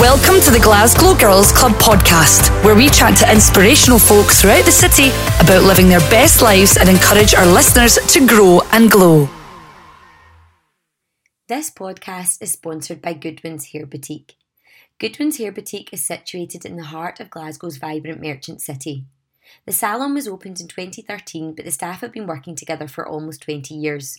Welcome to the Glasgow Girls Club podcast, where we chat to inspirational folk throughout the city about living their best lives and encourage our listeners to grow and glow. This podcast is sponsored by Goodwins Hair Boutique. Goodwins Hair Boutique is situated in the heart of Glasgow's vibrant merchant city. The salon was opened in 2013, but the staff have been working together for almost 20 years.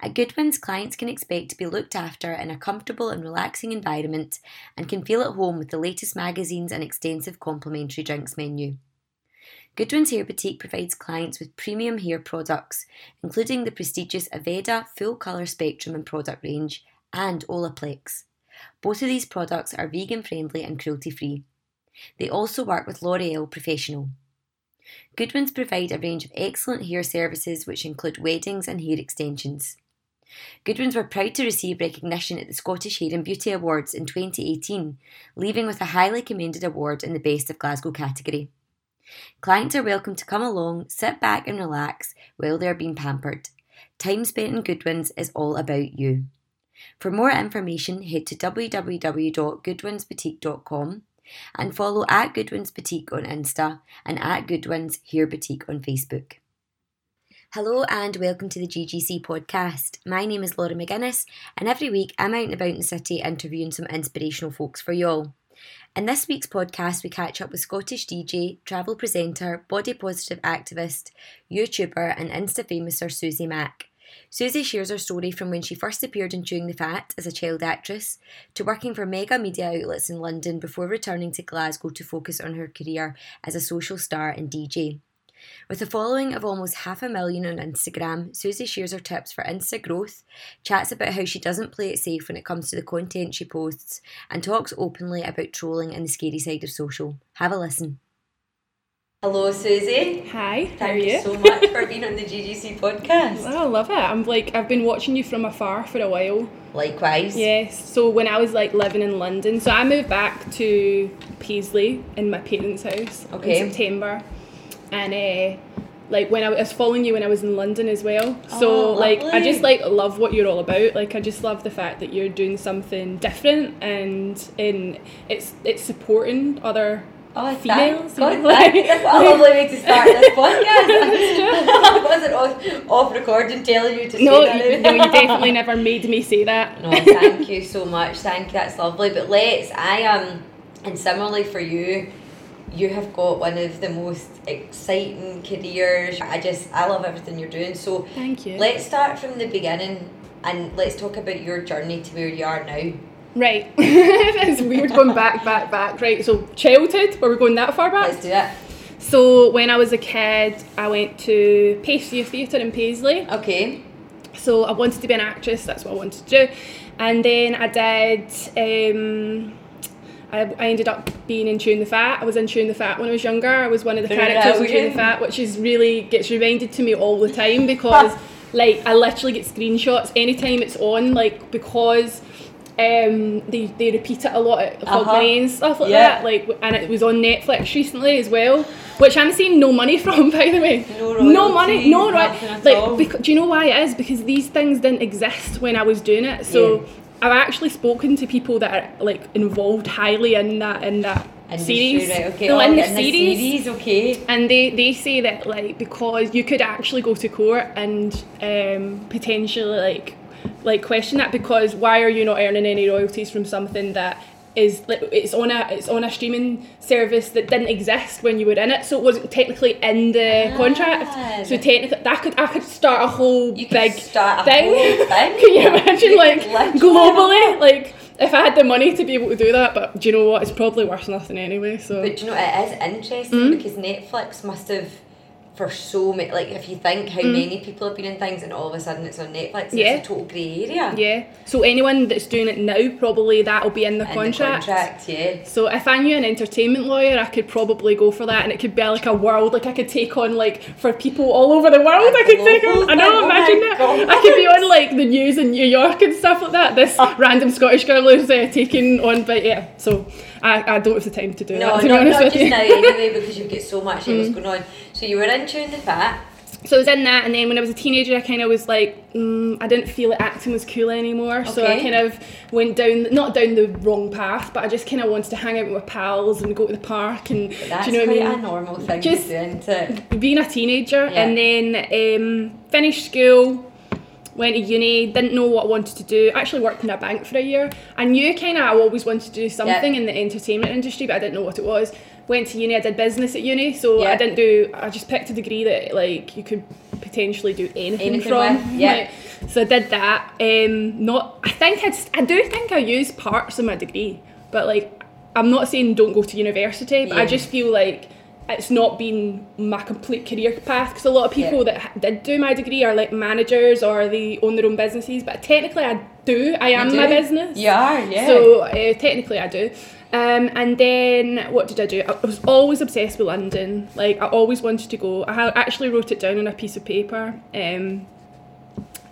At Goodwins, clients can expect to be looked after in a comfortable and relaxing environment and can feel at home with the latest magazines and extensive complimentary drinks menu. Goodwins Hair Boutique provides clients with premium hair products, including the prestigious Aveda full colour spectrum and product range and Olaplex. Both of these products are vegan friendly and cruelty free. They also work with L'Oreal Professional. Goodwins provide a range of excellent hair services which include weddings and hair extensions. Goodwins were proud to receive recognition at the Scottish Hair and Beauty Awards in 2018, leaving with a highly commended award in the Best of Glasgow category. Clients are welcome to come along, sit back and relax while they are being pampered. Time spent in Goodwins is all about you. For more information, head to www.goodwinsboutique.com and follow at Goodwins Boutique on Insta and at Goodwins Hair Boutique on Facebook. Hello and welcome to the GGC podcast. My name is Laura McGuinness and every week I'm out and about in the city interviewing some inspirational folks for y'all. In this week's podcast we catch up with Scottish DJ, travel presenter, body positive activist, YouTuber and Insta famouser Susie Mack. Susie shares her story from when she first appeared in Chewing the Fat as a child actress to working for mega media outlets in London before returning to Glasgow to focus on her career as a social star and DJ. With a following of almost 500,000 on Instagram, Susie shares her tips for Insta growth, chats about how she doesn't play it safe when it comes to the content she posts, and talks openly about trolling and the scary side of social. Have a listen. Hello, Susie. Hi. Thank you so much for being on the GGC podcast. Well, I love it. I've been watching you from afar for a while. Likewise. Yes. So when I was living in London, so I moved back to Paisley in my parents' house in September, and I was following you when I was in London as well. So I just love what you're all about. I just love the fact that you're doing something different and it's supporting other. Oh, females. That's a lovely way to start this podcast. I wasn't off recording telling you to say that. No, you definitely never made me say that. No, thank you so much. That's lovely. But and similarly for you, you have got one of the most exciting careers. I love everything you're doing. So thank you. Let's start from the beginning and let's talk about your journey to where you are now. Right, it's weird going back, right, so childhood, were we going that far back? Let's do it. So when I was a kid, I went to Paisley Theatre in Paisley. Okay. So I wanted to be an actress, that's what I wanted to do. And then I did, I ended up being in Chewing the Fat. I was in Chewing the Fat when I was younger. I was one of the characters in Chewing the Fat, which is really, gets reminded to me all the time because, I literally get screenshots anytime it's on, because... they repeat it a lot at Hogmanay and stuff that and it was on Netflix recently as well, which I'm seeing no money from, by the way. No money, do you know why it is? Because these things didn't exist when I was doing it, so yeah. I've actually spoken to people that are involved highly in that series. The series, okay. And they say that because you could actually go to court and potentially question that, because why are you not earning any royalties from something that is it's on a streaming service that didn't exist when you were in it, so it wasn't technically in the contract. So technically I could start a whole big thing. Can you imagine globally if I had the money to be able to do that? But do you know what, it's probably worth nothing anyway. So but do you know, it is interesting because Netflix must have, for so many, if you think how many people have been in things and all of a sudden it's on Netflix, it's a total grey area. Yeah, so anyone that's doing it now, probably that'll be in the contract. So if I knew an entertainment lawyer, I could probably go for that, and it could be a world, I could take on, for people all over the world, I could take on, I know, imagine that. God. I could be on, the news in New York and stuff like that, this random Scottish girl who's taking on, but yeah, so... I don't have the time to do that, to be honest with you. No, not just now anyway, because you get so much else going on. So you were in Chewing the Fat. So I was in that, and then when I was a teenager, I kind of was like, I didn't feel that acting was cool anymore. Okay. So I kind of went down, not down the wrong path, but I just kind of wanted to hang out with my pals and go to the park. And that's, do you know what I mean? That's a normal thing just to do, isn't it? Being a teenager, yeah. And then finished school, went to uni, didn't know what I wanted to do. Actually worked in a bank for a year. I knew kind of I always wanted to do something, yeah, in the entertainment industry, but I didn't know what it was. Went to uni, I did business at uni, so yeah. I just picked a degree that like you could potentially do anything from. With, yeah. Like, so I did that. I think I used parts of my degree, but like I'm not saying don't go to university, but yeah, I just feel like it's not been my complete career path, because a lot of people, yeah, that did do my degree are like managers or they own their own businesses, but technically I am my business. You are, yeah. So technically I do. And then what did I do? I was always obsessed with London. Like I always wanted to go. I actually wrote it down on a piece of paper, and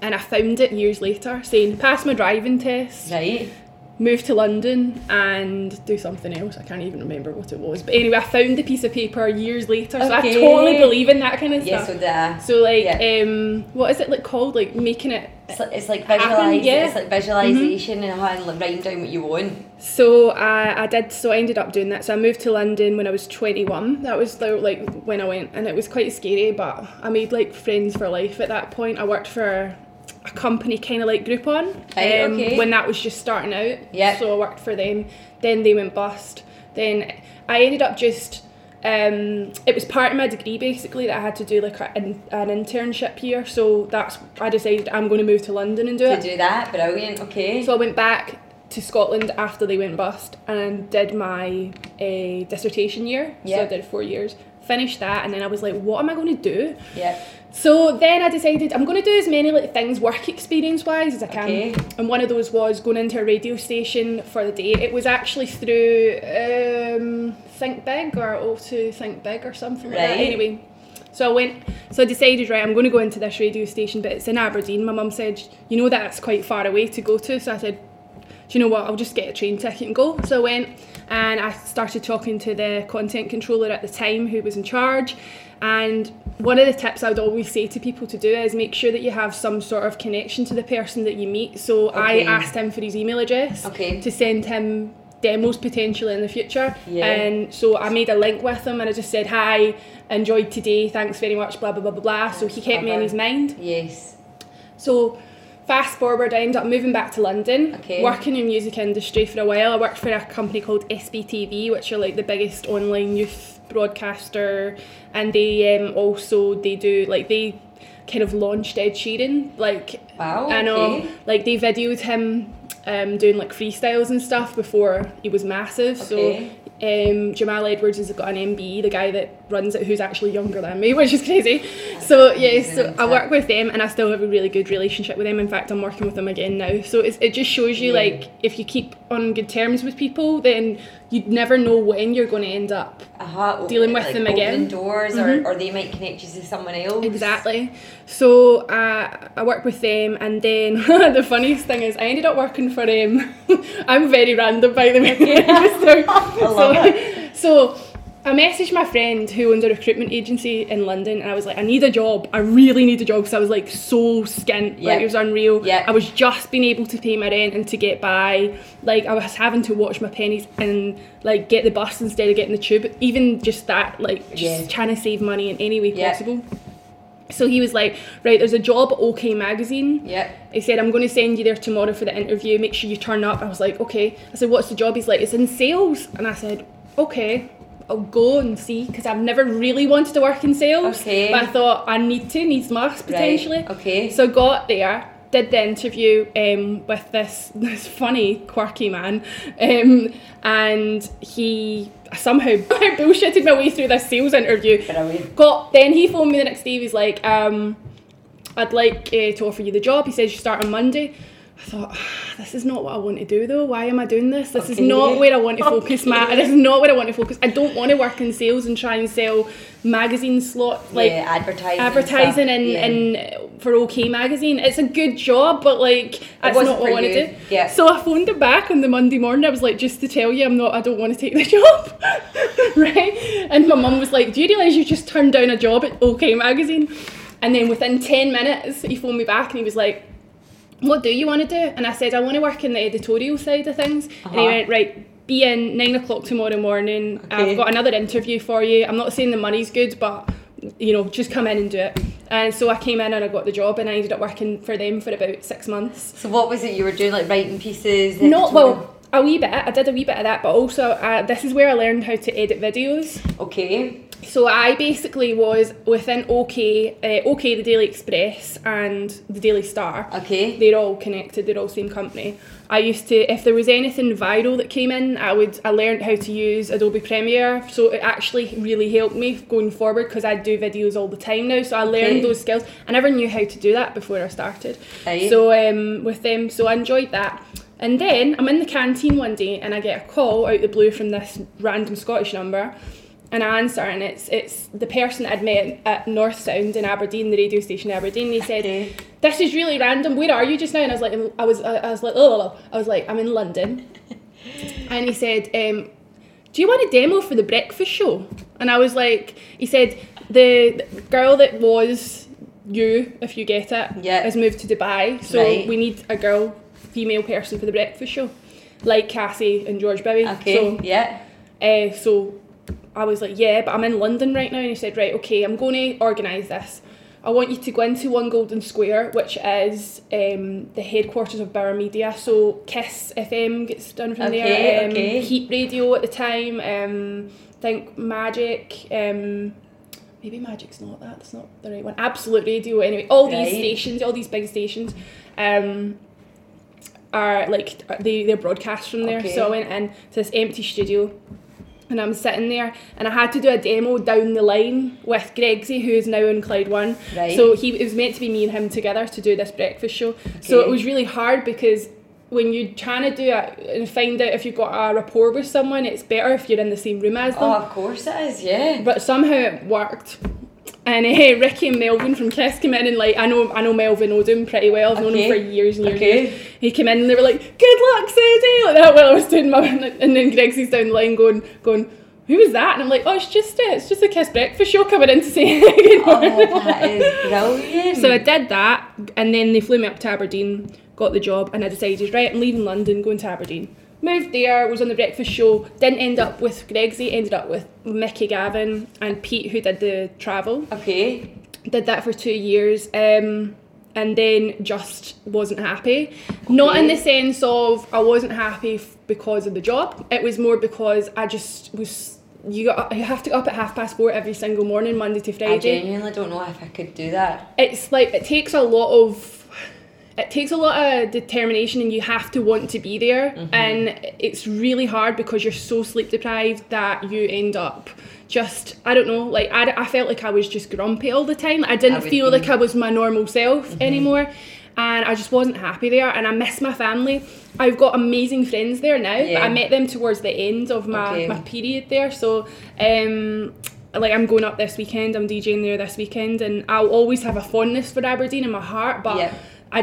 I found it years later saying, pass my driving test. Right. Move to London and do something else. I can't even remember what it was. But anyway, I found the piece of paper years later. Okay. So I totally believe in that kind of stuff. Yeah, so like, yeah, what is it like called? Like making it. It's like visualizing. Yeah. It's like visualization, mm-hmm, and writing down what you want. So I ended up doing that. So I moved to London when I was 21. That was like when I went, and it was quite scary. But I made like friends for life at that point. I worked for a company kind of like Groupon, when that was just starting out, yep. So I worked for them, then they went bust, then I ended up just, it was part of my degree basically that I had to do like an internship here, so that's, I decided I'm going to move to London and do it. To do that, brilliant, okay. So I went back to Scotland after they went bust and did my dissertation year, yep. So I did 4 years, finished that, and then I was like, what am I going to do? Yeah. So then I decided I'm going to do as many like things work experience wise as I can, okay. And one of those was going into a radio station for the day. It was actually through Think Big or O2 Think Big or something like that. Anyway, so I decided, right, I'm going to go into this radio station, but it's in Aberdeen. My mum said, you know, that's quite far away to go to, so I said, do you know what, I'll just get a train ticket and go. So I went and I started talking to the content controller at the time who was in charge. And one of the tips I would always say to people to do is make sure that you have some sort of connection to the person that you meet. So okay. I asked him for his email address, okay, to send him demos potentially in the future. Yeah. And so I made a link with him and I just said, hi, enjoyed today, thanks very much, blah, blah, blah, blah, blah. So he kept me in his mind. Yes. So fast forward, I ended up moving back to London, okay, working in the music industry for a while. I worked for a company called SBTV, which are like the biggest online youth broadcaster, and they also they kind of launched Ed Sheeran, like, wow, I know, okay, like they videoed him doing like freestyles and stuff before he was massive, okay. So Jamal Edwards has got an MBE, the guy that runs it, who's actually younger than me, which is crazy. So yeah, so I work with them and I still have a really good relationship with them. In fact, I'm working with them again now. So it just shows you, yeah, like if you keep on good terms with people, then you'd never know when you're going to end up dealing with them again. Open doors, mm-hmm, or they might connect you to someone else. Exactly. So I work with them, and then the funniest thing is I ended up working for them. I'm very random, by the way. Yeah. So I messaged my friend who owned a recruitment agency in London, and I was like, I need a job. I really need a job, because I was like so skint, yep, like it was unreal. Yep. I was just being able to pay my rent and to get by. Like I was having to watch my pennies and like get the bus instead of getting the tube. Even just that, like just, yeah, trying to save money in any way, yep, possible. So he was like, right, there's a job at OK Magazine. Yeah. He said, I'm going to send you there tomorrow for the interview. Make sure you turn up. I was like, okay. I said, what's the job? He's like, it's in sales. And I said, okay, I'll go and see, because I've never really wanted to work in sales. Okay. But I thought I needs must potentially. Right. Okay. So I got there, did the interview with this funny, quirky man, and he somehow bullshitted my way through this sales interview. Then he phoned me the next day. He was like, I'd like to offer you the job. He says, you start on Monday. I thought, this is not what I want to do though. Why am I doing this? This, okay, is not where I want to focus, okay, Matt. This is not where I want to focus. I don't want to work in sales and try and sell magazine slot, like, yeah, advertising and yeah, for OK Magazine. It's a good job, but like that's not what I want to do. Yeah. So I phoned him back on the Monday morning. I was like, just to tell you, I don't want to take the job. Right? And my mum was like, do you realise you just turned down a job at OK Magazine? And then within 10 minutes, he phoned me back and he was like, what do you want to do? And I said, I want to work in the editorial side of things. Uh-huh. And he went, right, be in 9 o'clock tomorrow morning. Okay. I've got another interview for you. I'm not saying the money's good, but, you know, just come in and do it. And so I came in and I got the job and I ended up working for them for about 6 months. So what was it you were doing, like writing pieces? Not, well, a wee bit. I did a wee bit of that, but also this is where I learned how to edit videos. Okay. So I basically was within OK, The Daily Express and The Daily Star. Okay. They're all connected, they're all same company. I used to, if there was anything viral that came in, I learned how to use Adobe Premiere. So it actually really helped me going forward because I do videos all the time now. So I learned those skills. I never knew how to do that before I started. Aye. So with them, so I enjoyed that. And then I'm in the canteen one day and I get a call out the blue from this random Scottish number. And I answer, and it's the person I'd met at North Sound in Aberdeen, the radio station in Aberdeen. They said, "This is really random. Where are you just now?" And I was like, "I'm in London." And he said, "Do you want a demo for the breakfast show?" And I was like, "He said the girl that was you, if you get it, has moved to Dubai, so we need a girl, female person for the breakfast show, like Cassie and George Bowie." Okay. So, so. I was like, yeah, but I'm in London right now. And he said, right, okay, I'm going to organise this. I want you to go into One Golden Square, which is the headquarters of Bauer Media. So KISS FM gets done from there. Heat Radio at the time. I think Magic. Maybe Magic's not that. That's not the right one. Absolute Radio. Anyway, all these stations, all these big stations are like, they're broadcast from there. So I went into this empty studio. And I'm sitting there and I had to do a demo down the line with Gregsy, who is now in Clyde One. Right. So it was meant to be me and him together to do this breakfast show. Okay. So it was really hard because when you're trying to do it and find out if you've got a rapport with someone, it's better if you're in the same room as them. Oh, of course it is, yeah. But somehow it worked. And Ricky and Melvin from KISS came in and like, I know Melvin Odom pretty well, I've known him for years and years. He came in and they were like, good luck Sadie, like that while I was doing my, and then Gregsy's down the line going, who was that? And I'm like, oh, it's just a KISS breakfast show coming in to say good morning. Oh, that is brilliant. So I did that and then they flew me up to Aberdeen, got the job and I decided, right, I'm leaving London, going to Aberdeen. Moved there, was on the breakfast show, didn't end up with Gregsy, ended up with Mickey Gavin and Pete, who did the travel. Okay. Did that for 2 years, and then just wasn't happy. Okay. Not in the sense of I wasn't happy because of the job. It was more because I just was... You have to go up at 4:30 every single morning, Monday to Friday. I genuinely don't know if I could do that. It's like, it takes a lot of determination and you have to want to be there. Mm-hmm. And it's really hard because you're so sleep deprived that you end up just, I don't know, like I felt like I was just grumpy all the time. I didn't feel like I was my normal self anymore. And I just wasn't happy there and I miss my family. I've got amazing friends there now, but I met them towards the end of my period there. So like I'm going up this weekend, I'm DJing there this weekend and I'll always have a fondness for Aberdeen in my heart, but I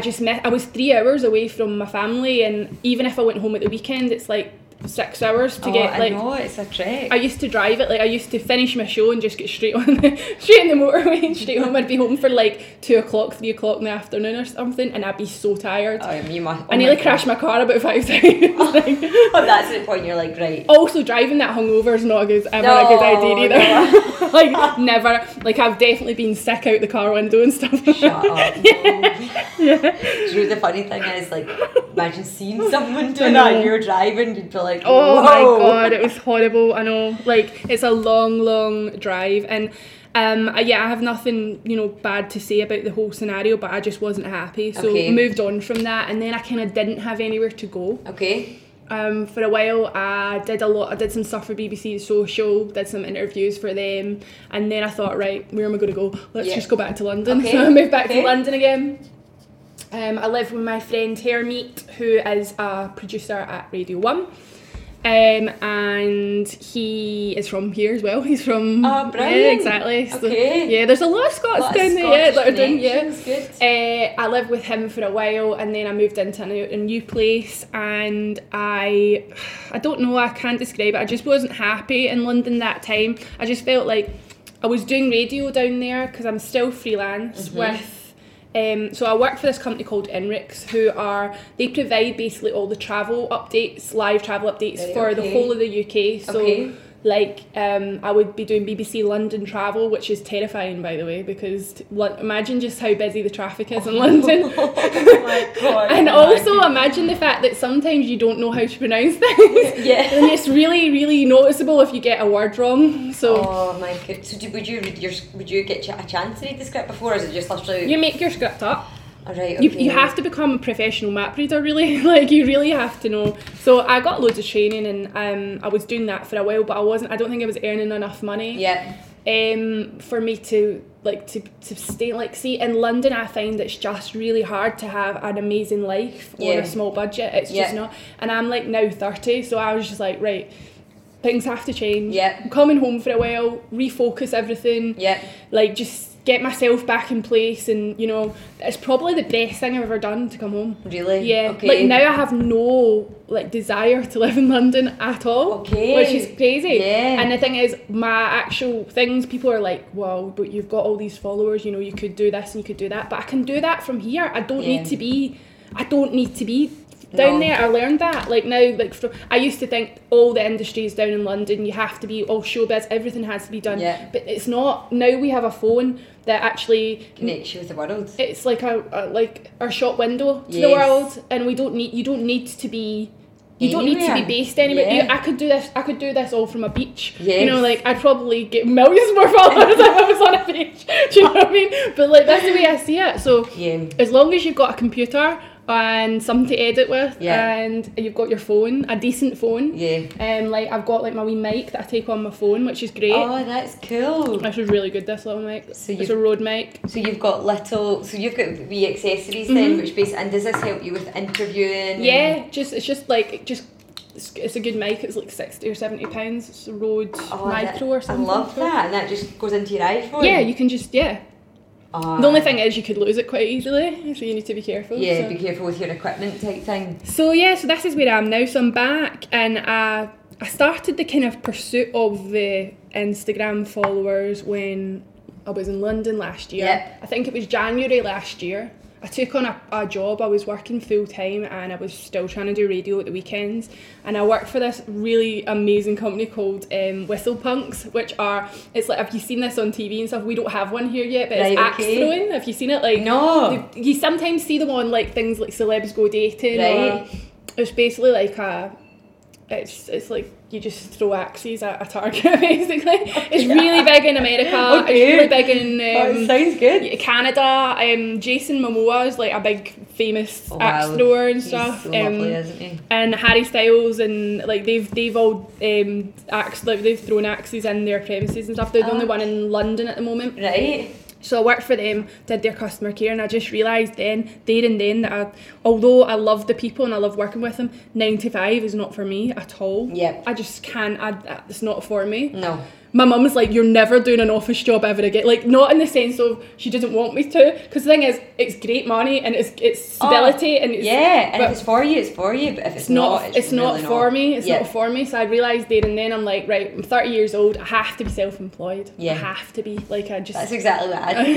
was 3 hours away from my family and even if I went home at the weekend, it's like 6 hours to get like... Oh, I know, it's a trek. I used to drive it, like I used to finish my show and just get straight on the motorway and straight home. I'd be home for like 3 o'clock in the afternoon or something and I'd be so tired. I nearly crashed my car about 5 times. That's the point you're like, right. Also, driving that hungover is not a good idea either. No. Like, never. Like, I've definitely been sick out the car window and stuff. Shut up. Drew, the funny thing is, like, imagine seeing someone doing that and you're driving, you'd be like, whoa. Oh my god, it was horrible. I know, like, it's a long drive and I have nothing, you know, bad to say about the whole scenario, but I just wasn't happy, so moved on from that. And then I kind of didn't have anywhere to go. For a while I did some stuff for BBC Social, did some interviews for them, and then I thought, right, where am I going to go? Let's just go back to London. So I moved back to London again. I live with my friend Hairmeet, who is a producer at Radio 1. And he is from here as well. He's from... Oh, brilliant. Yeah, exactly. Okay. So, yeah, there's a lot of Scots down there that are doing... Yeah. Good. I lived with him for a while and then I moved into a new place and I don't know, I can't describe it. I just wasn't happy in London that time. I just felt like I was doing radio down there because I'm still freelance with. So I work for this company called Inrix, who are, they provide basically all the travel updates, live travel updates for the whole of the UK. So like, I would be doing BBC London travel, which is terrifying, by the way, because imagine just how busy the traffic is in London. Oh my God. And also imagine the fact that sometimes you don't know how to pronounce things. Yeah. And it's really, really noticeable if you get a word wrong. So. Oh my God. So would you get a chance to read the script before, or is it just literally... You make your script up. All right, okay. You have to become a professional map reader, really. Like, you really have to know. So I got loads of training, and I was doing that for a while, but I don't think I was earning enough money. Yeah. For me to stay, like, see, in London I find it's just really hard to have an amazing life on a small budget. It's just not. And I'm like now 30, so I was just like, right, things have to change. Yeah. I'm coming home for a while, refocus everything. Yeah. Like, just get myself back in place, and you know, it's probably the best thing I've ever done to come home. Really? Yeah. Okay. Like, now I have no desire to live in London at all. Okay. Which is crazy. Yeah. And the thing is, my actual things, people are like, "Wow, but you've got all these followers, you know, you could do this and you could do that." But I can do that from here. I don't need to be. I don't need to be down there. I learned that. Like, now, like, I used to think all the industries down in London, you have to be all showbiz, everything has to be done. Yeah. But it's not. Now we have a phone that actually connects you with the world. It's like our shop window to the world, and you don't need to be based anywhere. Yeah. I could do this all from a beach. Yes. You know, like, I'd probably get millions more followers if I was on a beach. Do you know what I mean? But like, that's the way I see it. So as long as you've got a computer and something to edit with, and you've got your phone, a decent phone. Yeah. Like, I've got like my wee mic that I take on my phone, which is great. Oh, that's cool. This is really good, this little mic. So it's a Rode mic. So you've got wee accessories then, which basically, and does this help you with interviewing? Yeah, it's a good mic. It's like £60 or £70. It's a Rode Micro or something. I love that, and that just goes into your iPhone. Yeah, you can just The only thing is you could lose it quite easily, so you need to be careful. Yeah, be careful with your equipment type thing. So so this is where I am now. So I'm back, and I started the kind of pursuit of the Instagram followers when I was in London last year. Yep. I think it was January last year. I took on a job. I was working full time, and I was still trying to do radio at the weekends, and I worked for this really amazing company called Whistle Punks, which are, it's like, have you seen this on TV and stuff? We don't have one here yet, but it's axe throwing. Have you seen it? Like, no. You sometimes see them on like things like Celebs Go Dating. Right. It's basically like it's like you just throw axes at a target, basically. It's really big in America. Okay. It's really big in sounds good. Canada. Jason Momoa is like a big famous axe thrower and stuff. He's so lovely, isn't he? And Harry Styles, and like they've all they've thrown axes in their premises and stuff. They're the only one in London at the moment. Right. So I worked for them, did their customer care, and I just realised there and then that although I love the people and I love working with them, 9 to 5 is not for me at all. Yeah. I just can't, it's not for me. No. My mum was like, "You're never doing an office job ever again." Like, not in the sense of she doesn't want me to, because the thing is, it's great money and it's stability and it's... Yeah, and if it's for you, it's for you, but if it's not, it's not really for me. It's not for me. So I realised there and then, I'm like, right, I'm 30 years old, I have to be self-employed. Yeah. I have to be, like, I just... That's exactly what I did.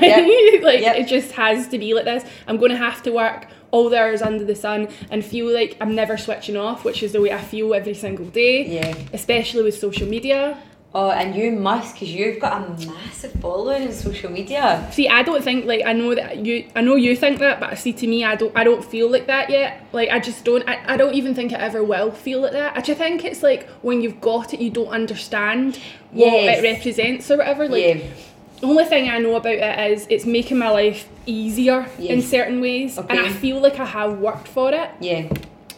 Yeah, like, it just has to be like this. I'm going to have to work all the hours under the sun and feel like I'm never switching off, which is the way I feel every single day. Yeah. Especially with social media. Oh, and you must, because you've got a massive following on social media. See, I don't think, like, I know you think that, but see, to me, I don't feel like that yet. Like, I just don't, I don't even think I ever will feel like that. I just think it's like, when you've got it, you don't understand what it represents or whatever. Like, the only thing I know about it is it's making my life easier in certain ways. Okay. And I feel like I have worked for it. Yeah.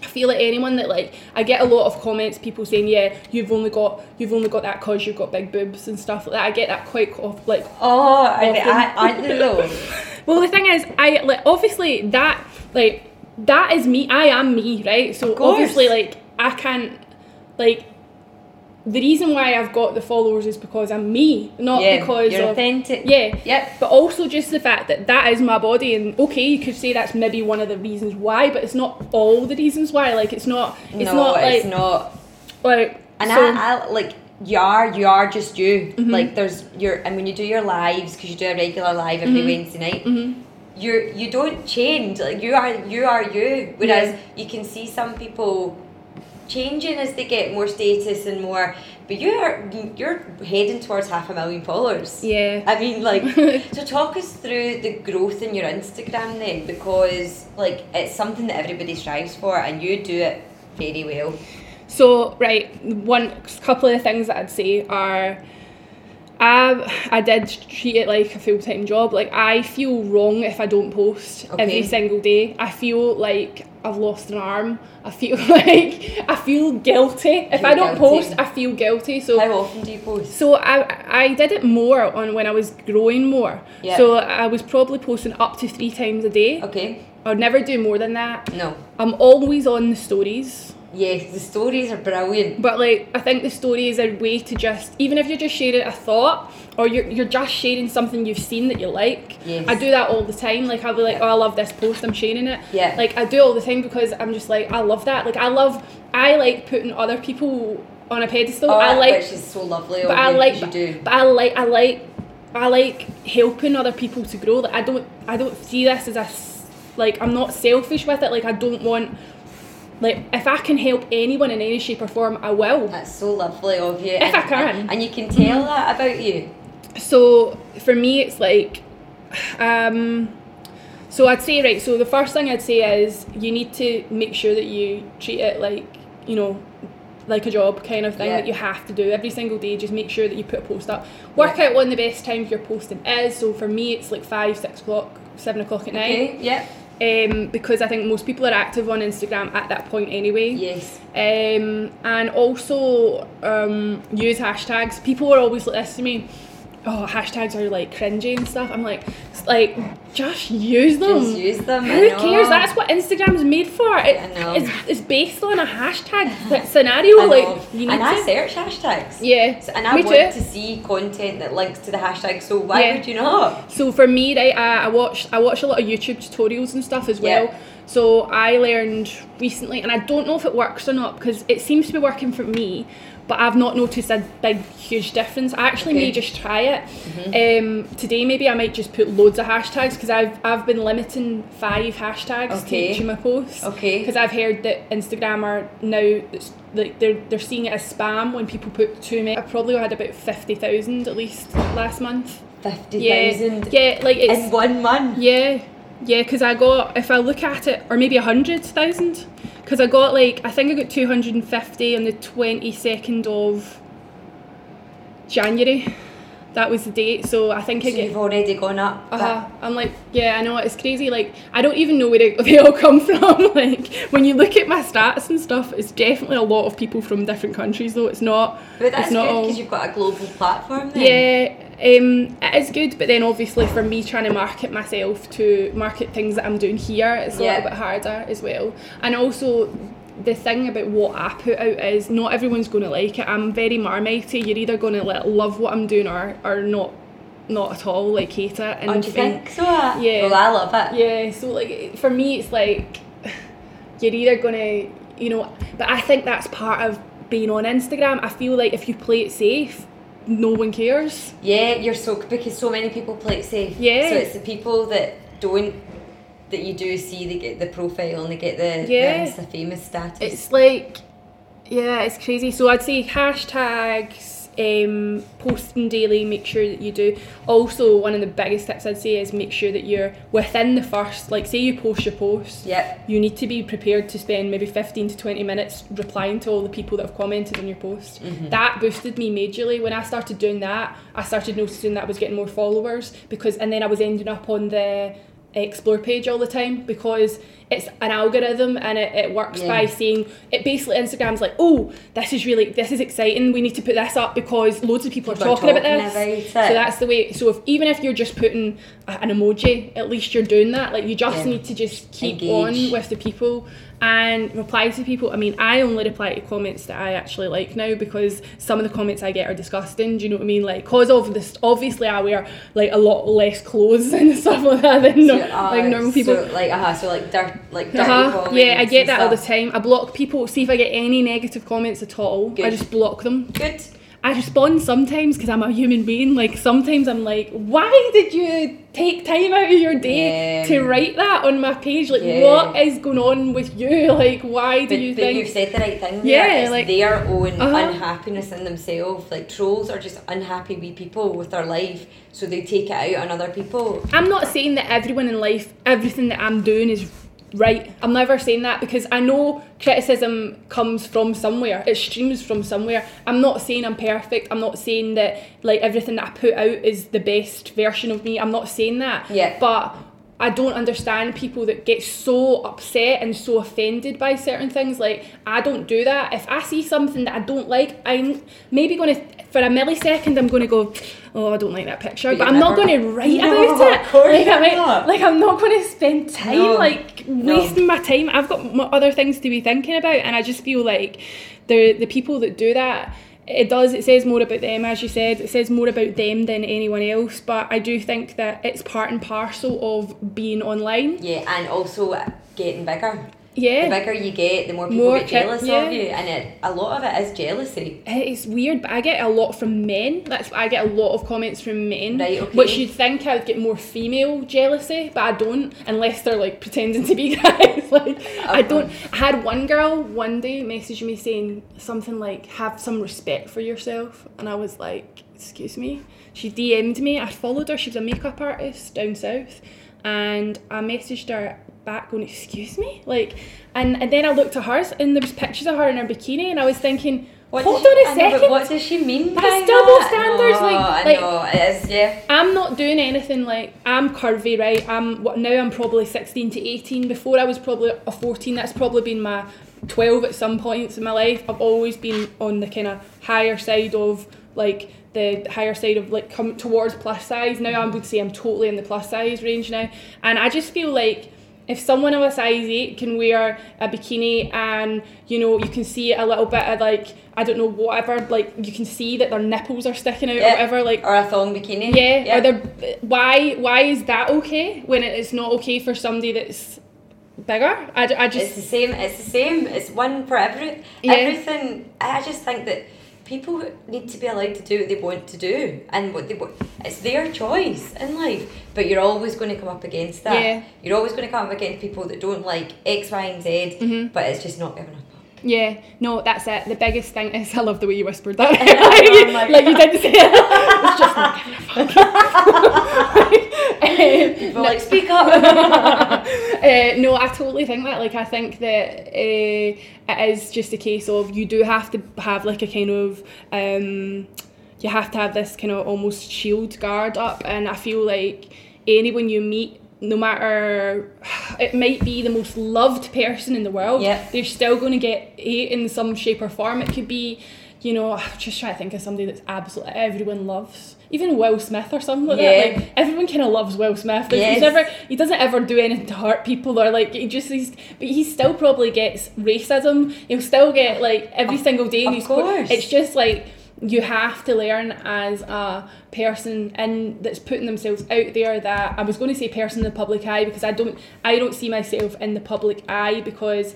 Feel like anyone that, like, I get a lot of comments, people saying, you've only got that because you've got big boobs and stuff like that. I get that quite off, like, I don't know. Well, the thing is, I, like, obviously that, like, that is me. I am me, right? So obviously, like, I can't, like, the reason why I've got the followers is because I'm me, not because you're authentic. Yeah. Yep. But also just the fact that that is my body, and okay, you could say that's maybe one of the reasons why, but it's not all the reasons why. Like, it's not. It's not. Like, and so, I like. you are just you. Mm-hmm. Like there's your, and when you do your lives, because you do a regular live every mm-hmm. Wednesday night, mm-hmm. you don't change. Like you are you. Whereas you can see some people changing as they get more status and more, but you're heading towards 500,000 followers. Yeah. I mean, like, so talk us through the growth in your Instagram then, because like it's something that everybody strives for, and you do it very well. So, right, one couple of the things that I'd say are, I did treat it like a full-time job. Like, I feel wrong if I don't post every single day. I feel like I've lost an arm. I feel guilty. If I don't post, I feel guilty. So how often do you post? So I did it more on when I was growing more. Yeah. So I was probably posting up to 3 times a day. Okay. I'd never do more than that. No. I'm always on the stories. Yes, the stories are brilliant. But like, I think the stories are a way to just, even if you're just sharing a thought, or you're just sharing something you've seen that you like. Yes. I do that all the time. Like, I'll be like, oh, I love this post, I'm sharing it. Yeah. Like, I do all the time because I'm just like, I love that. Like, I like putting other people on a pedestal. Oh, which is so lovely. But I like helping other people to grow. Like, I don't see this as a, like, I'm not selfish with it. Like, I don't want. Like, if I can help anyone in any shape or form, I will. That's so lovely of you. If I can. And you can tell that about you. So, for me, it's like, so I'd say, right, so the first thing I'd say is you need to make sure that you treat it like, you know, like a job kind of thing that you have to do every single day. Just make sure that you put a post up. Work out when the best time for your posting is. So, for me, it's like 5, 6 o'clock, 7 o'clock at night. Yeah. Because I think most people are active on Instagram at that point anyway. Yes. And also use hashtags. People are always like this to me. Oh, hashtags are like cringy and stuff. I'm like just use them. Just use them. Who cares? That's what Instagram's made for. It's based on a hashtag scenario. Like you need and to. I search hashtags. Yeah. So, and I want to see content that links to the hashtag. So why would you not? So for me, right, I watch a lot of YouTube tutorials and stuff as well. Yeah. So I learned recently, and I don't know if it works or not because it seems to be working for me. But I've not noticed a big, huge difference. I actually may just try it. Mm-hmm. Today, maybe I might just put loads of hashtags because I've been limiting 5 hashtags to each of my posts. Okay. Because I've heard that Instagram are now, like, they're seeing it as spam when people put too many. I probably had about 50,000 at least last month. 50,000? Yeah, like it's... In 1 month? Yeah. Yeah, because I got, if I look at it, or maybe 100,000, because I got like, I think I got 250 on the 22nd of January. That was the date, so I think you've already gone up. I'm like, yeah, I know, it's crazy. Like, I don't even know where they all come from. Like, when you look at my stats and stuff, it's definitely a lot of people from different countries, though. It's not. But that's good because you've got a global platform. Then. Yeah. It is good, but then obviously for me trying to market myself to market things that I'm doing here, it's a little bit harder as well. And also the thing about what I put out is not everyone's going to like it. I'm very marmite. You're either going to love what I'm doing or not at all, like hate it. And do you think so? Yeah. Well, I love it. Yeah, so like for me it's like you're either going to, you know, but I think that's part of being on Instagram. I feel like if you play it safe, no one cares. Yeah, because so many people play it safe. Yeah. So it's the people that you do see, they get the profile and they get the famous status. It's like, yeah, it's crazy. So I'd say hashtags, posting daily, make sure that you do. Also, one of the biggest tips I'd say is make sure that you're within the first, like say you post your post. Yeah. You need to be prepared to spend maybe 15 to 20 minutes replying to all the people that have commented on your post. Mm-hmm. That boosted me majorly. When I started doing that, I started noticing that I was getting more followers and then I was ending up on the Explore page all the time because it's an algorithm and it works by saying it basically. Instagram's like, oh, this is exciting, we need to put this up because loads of people are talking about this. So that's the way. So even if you're just putting an emoji, at least you're doing that. Like you just need to just keep engage on with the people and reply to people. I mean, I only reply to comments that I actually like now because some of the comments I get are disgusting. Do you know what I mean? Like, cause of this, obviously I wear like a lot less clothes and stuff like that than normal people. So dirty comments. Yeah, I get that all the time. I block people. See if I get any negative comments at all. Good. I just block them. Good. I respond sometimes because I'm a human being. Like, sometimes I'm like, why did you take time out of your day to write that on my page? Like, what is going on with you? Like, why do you think... you've said the right thing there. It's like, their own unhappiness in themselves. Like, trolls are just unhappy wee people with their life, so they take it out on other people. I'm not saying that everyone in life, everything that I'm doing is... right. I'm never saying that, because I know criticism comes from somewhere. It streams from somewhere. I'm not saying I'm perfect. I'm not saying that, like, everything that I put out is the best version of me. I'm not saying that. Yeah. But I don't understand people that get so upset and so offended by certain things. Like, I don't do that. If I see something that I don't like, I'm maybe going to, for a millisecond, I'm going to go, oh, I don't like that picture. But I'm not going to write about it. Of course, like, I'm not going to spend time, wasting my time. I've got other things to be thinking about. And I just feel like the people that do that, it says more about them, as you said. It says more about them than anyone else. But I do think that it's part and parcel of being online. Yeah, and also getting bigger. Yeah. The bigger you get, the more people get jealous of you. And a lot of it is jealousy. It's weird, but I get a lot from men. I get a lot of comments from men. Right, okay. Which you'd think I would get more female jealousy, but I don't, unless they're, like, pretending to be guys. Like, I don't. I had one girl one day message me saying something like, have some respect for yourself. And I was like, excuse me? She DM'd me. I followed her. She's a makeup artist down south. And I messaged her back going, excuse me? Like, and then I looked at hers, and there was pictures of her in her bikini, and I was thinking, hold on a second. What does she mean by that? It's double standards. No, I know, it is, yeah. I'm not doing anything, like, I'm curvy, right? Now I'm probably 16 to 18. Before I was probably a 14. That's probably been my 12 at some points in my life. I've always been on the kind of higher side of, like, come towards plus size. Now I would say I'm totally in the plus size range now. And I just feel like, if someone of a size 8 can wear a bikini and, you know, you can see a little bit of, like, I don't know, whatever, like, you can see that their nipples are sticking out or whatever, like... Or a thong bikini. Yeah. Or they're, why is that okay when it's not okay for somebody that's bigger? I just... It's the same. It's one for everything. I just think that people need to be allowed to do what they want to do, and what they want, it's their choice in life. But you're always going to come up against that. Yeah. You're always going to come up against people that don't like X, Y, and Z, but it's just not giving up. Yeah, no, that's it. The biggest thing is, I love the way you whispered that. Like you didn't say it. It's just not giving a fuck. People like, speak up. No, I totally think that. Like, I think that it is just a case of, you do have to have, like, a kind of... you have to have this kind of almost shield guard up. And I feel like anyone you meet, no matter, it might be the most loved person in the world, they're still going to get hate in some shape or form. It could be, you know, I'm just trying to think of somebody that's absolutely everyone loves, even Will Smith or something like that. Like, everyone kind of loves Will Smith. He doesn't ever do anything to hurt people, or like, but he still probably gets racism. He'll still get, like, every single day. It's just like, you have to learn as a person that's putting themselves out there, that I was going to say person in the public eye, because I don't see myself in the public eye, because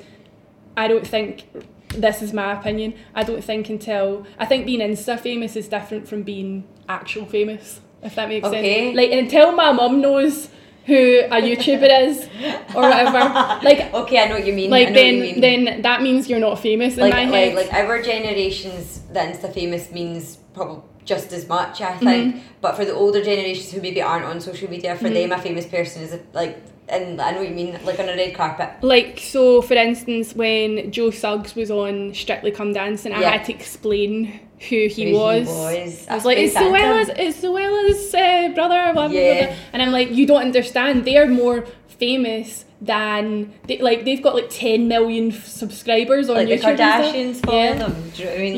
I don't think, this is my opinion, I think being Insta famous is different from being actual famous, if that makes sense. Like, until my mum knows who a YouTuber is or whatever. Like, okay, I know what you mean. Like, then that means you're not famous in my head. Like, our generation's the Insta famous means probably just as much, I think. Mm-hmm. But for the older generations who maybe aren't on social media, for them a famous person is and I know what you mean, like on a red carpet. Like, so for instance, when Joe Suggs was on Strictly Come Dancing, I had to explain who he was. I was like, it's Zoella's brother, blah, blah, blah. And I'm like, you don't understand, they're more famous than, they've got 10 million subscribers on YouTube. Like, the Kardashians follow them, do you know what I mean?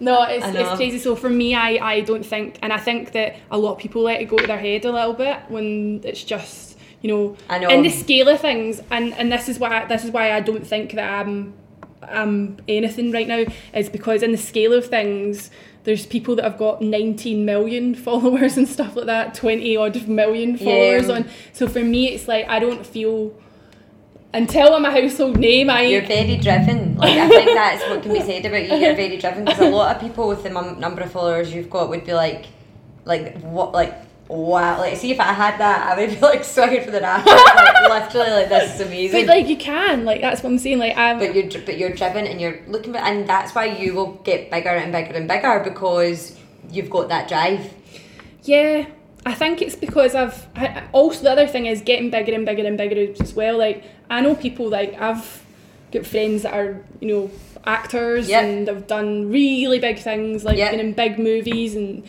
No, it's crazy. So for me, I don't think, and I think that a lot of people let it go to their head a little bit, when it's just, you know, in the scale of things. And this is why I don't think that I'm anything right now, is because in the scale of things, there's people that have got 19 million followers and stuff like that, 20 odd million followers on. So for me, it's like, I don't feel Until I'm a household name, You're very driven. Like, I think that's what can be said about you. You're very driven, because a lot of people with the number of followers you've got would be like what, like, wow. Like, see, if I had that, I would be like swinging for the rafters. Like, literally, like, this is amazing. But like, you can, like, that's what I'm saying. Like, but you're driven, and you're looking, and that's why you will get bigger and bigger and bigger, because you've got that drive. Yeah. I think it's because also the other thing is getting bigger and bigger and bigger as well. Like, I know people, like, I've got friends that are, you know, actors, yep, and they've done really big things, like, yep, been in big movies and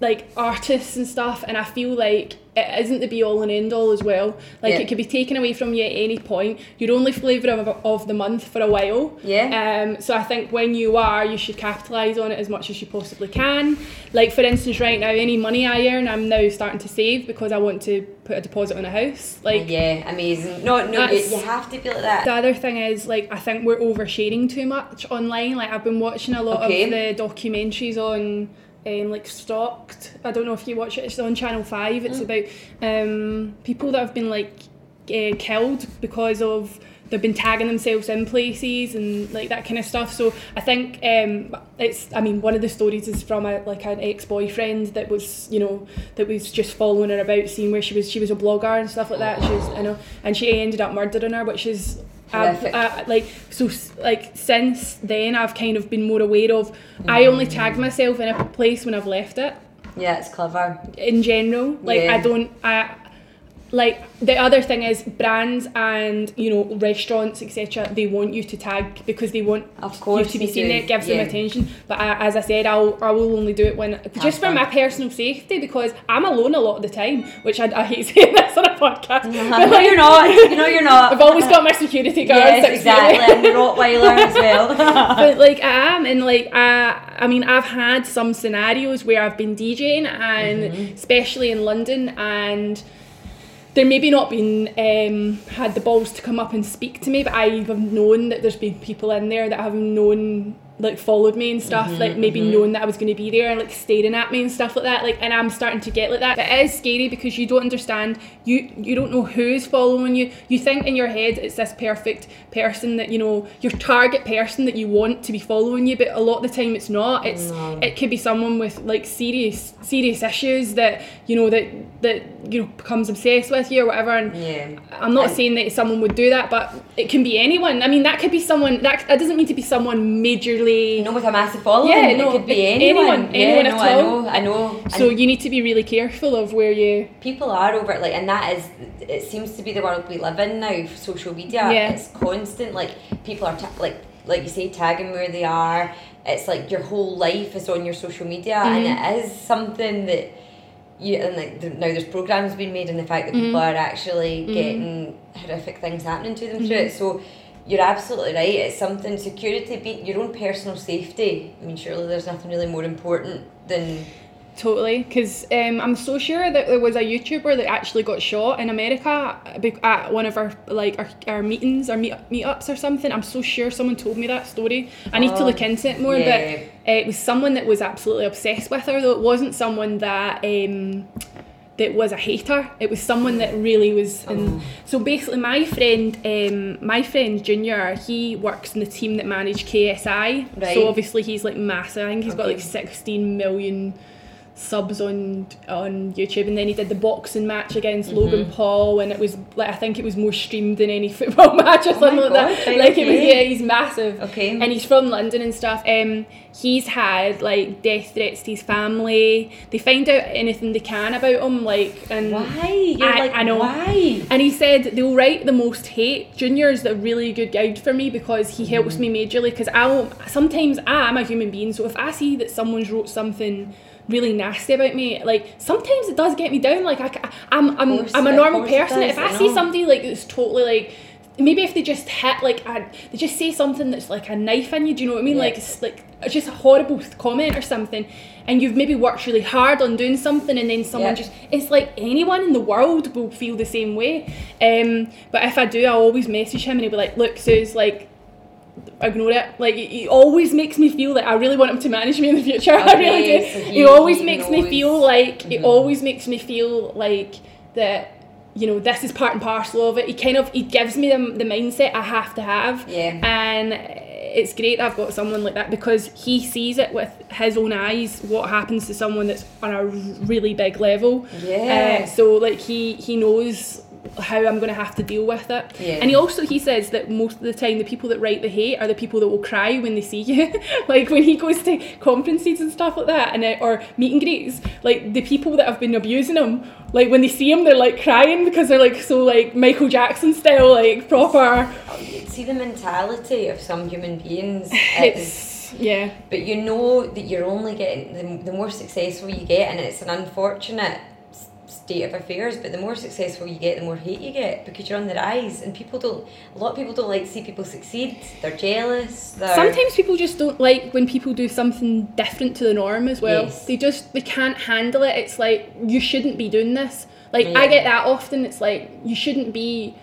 like artists and stuff, and I feel like it isn't the be all and end all as well. Like, yeah, it could be taken away from you at any point. You're only flavour of the month for a while. Yeah. So I think when you are, you should capitalise on it as much as you possibly can. Like, for instance, right now, any money I earn, I'm now starting to save, because I want to put a deposit on a house. Like, yeah, amazing. No, you have to be like that. The other thing is, like, I think we're oversharing too much online. Like, I've been watching a lot of the documentaries on... like Stalked, I don't know if you watch it, it's on Channel 5, it's about people that have been like killed because of they've been tagging themselves in places and like that kind of stuff. So I think one of the stories is from an ex-boyfriend that was, you know, that was just following her about, seeing where she was a blogger and stuff like that. She was, you know, and she ended up murdering her, which is since then I've kind of been more aware of I only tag myself in a place when I've left it. Yeah, it's clever in general. Like, yeah. The other thing is brands and, you know, restaurants, etc., they want you to tag because they want you to be seen. It gives them attention. But as I said, I will only do it when, just for my personal safety, because I'm alone a lot of the time, which I hate saying this on a podcast. But like, you're not. I've always got my security guard. Yes, exactly. And Rottweiler as well. But like, I am, and like, I mean, I've had some scenarios where I've been DJing, and especially in London, and there maybe not been had the balls to come up and speak to me, but I have known that there's been people in there that have known, like, followed me and stuff, like maybe known that I was going to be there and like staring at me and stuff like that. Like, and I'm starting to get like that. But it is scary because you don't understand, you don't know who's following you. You think in your head it's this perfect person that, you know, your target person that you want to be following you, but a lot of the time it's not. It could be someone with like serious issues that, you know, that becomes obsessed with you or whatever. And I'm not saying that someone would do that, but it can be anyone. I mean, that could be someone that doesn't need to be someone majorly. Not with a massive following. Yeah, no, it could be anyone at all. I know. So you need to be really careful of where you. People are over it, like, and that is. It seems to be the world we live in now. Social media. Yeah. It's constant. Like, people are like you say, tagging where they are. It's like your whole life is on your social media, and it is something that. Yeah, and like, now there's programs being made, and the fact that people are actually getting horrific things happening to them through it. So. You're absolutely right. It's something, security, be your own personal safety. I mean, surely there's nothing really more important than... Totally, because I'm so sure that there was a YouTuber that actually got shot in America at one of our meetings, our meetups or something. I'm so sure someone told me that story. I need to look into it more, but it was someone that was absolutely obsessed with her, though it wasn't someone that... It was a hater. It was someone that really was. So basically, my friend Junior, he works in the team that manage KSI. Right. So obviously, he's like massive. I think he's got like 16 million subs on YouTube, and then he did the boxing match against Logan Paul, and it was like, I think it was more streamed than any football match or something like that. Like, it was, he's massive. Okay. And he's from London and stuff. He's had like death threats to his family. They find out anything they can about him, like, and why? I know why. And he said they'll write the most hate. Junior's a really good guide for me because he helps me majorly, because I'm a human being, so if I see that someone's wrote something really nasty about me, like, sometimes it does get me down. Like, I'm a normal person. If I see somebody like that's totally like, maybe if they just hit like they just say something that's like a knife in you, do you know what I mean? Yeah. Like, it's like, it's just a horrible comment or something, and you've maybe worked really hard on doing something, and then someone just, it's like anyone in the world will feel the same way. But if I do, I always message him and he'll be like, look, Suze, like, ignore it. Like, he always makes me feel that I really want him to manage me in the future. Okay, I really do. So he always makes me feel like that you know, this is part and parcel of it. He gives me the mindset I have to have. Yeah. And it's great I've got someone like that, because he sees it with his own eyes what happens to someone that's on a really big level. Yeah. So like he knows how I'm going to have to deal with it. Yeah. And he says that most of the time the people that write the hate are the people that will cry when they see you. Like when he goes to conferences and stuff like that, or meet and greets, like the people that have been abusing him, like when they see him they're like crying, because they're like so like Michael Jackson style, like proper. See the mentality of some human beings. Yeah. But you know that you're only getting, the more successful you get, and it's an unfortunate state of affairs, but the more successful you get, the more hate you get, because you're on the rise, and a lot of people don't like to see people succeed. They're jealous. Sometimes people just don't like when people do something different to the norm as well. Yes. They can't handle it. It's like, you shouldn't be doing this. Like, yeah. I get that often. It's like, you shouldn't be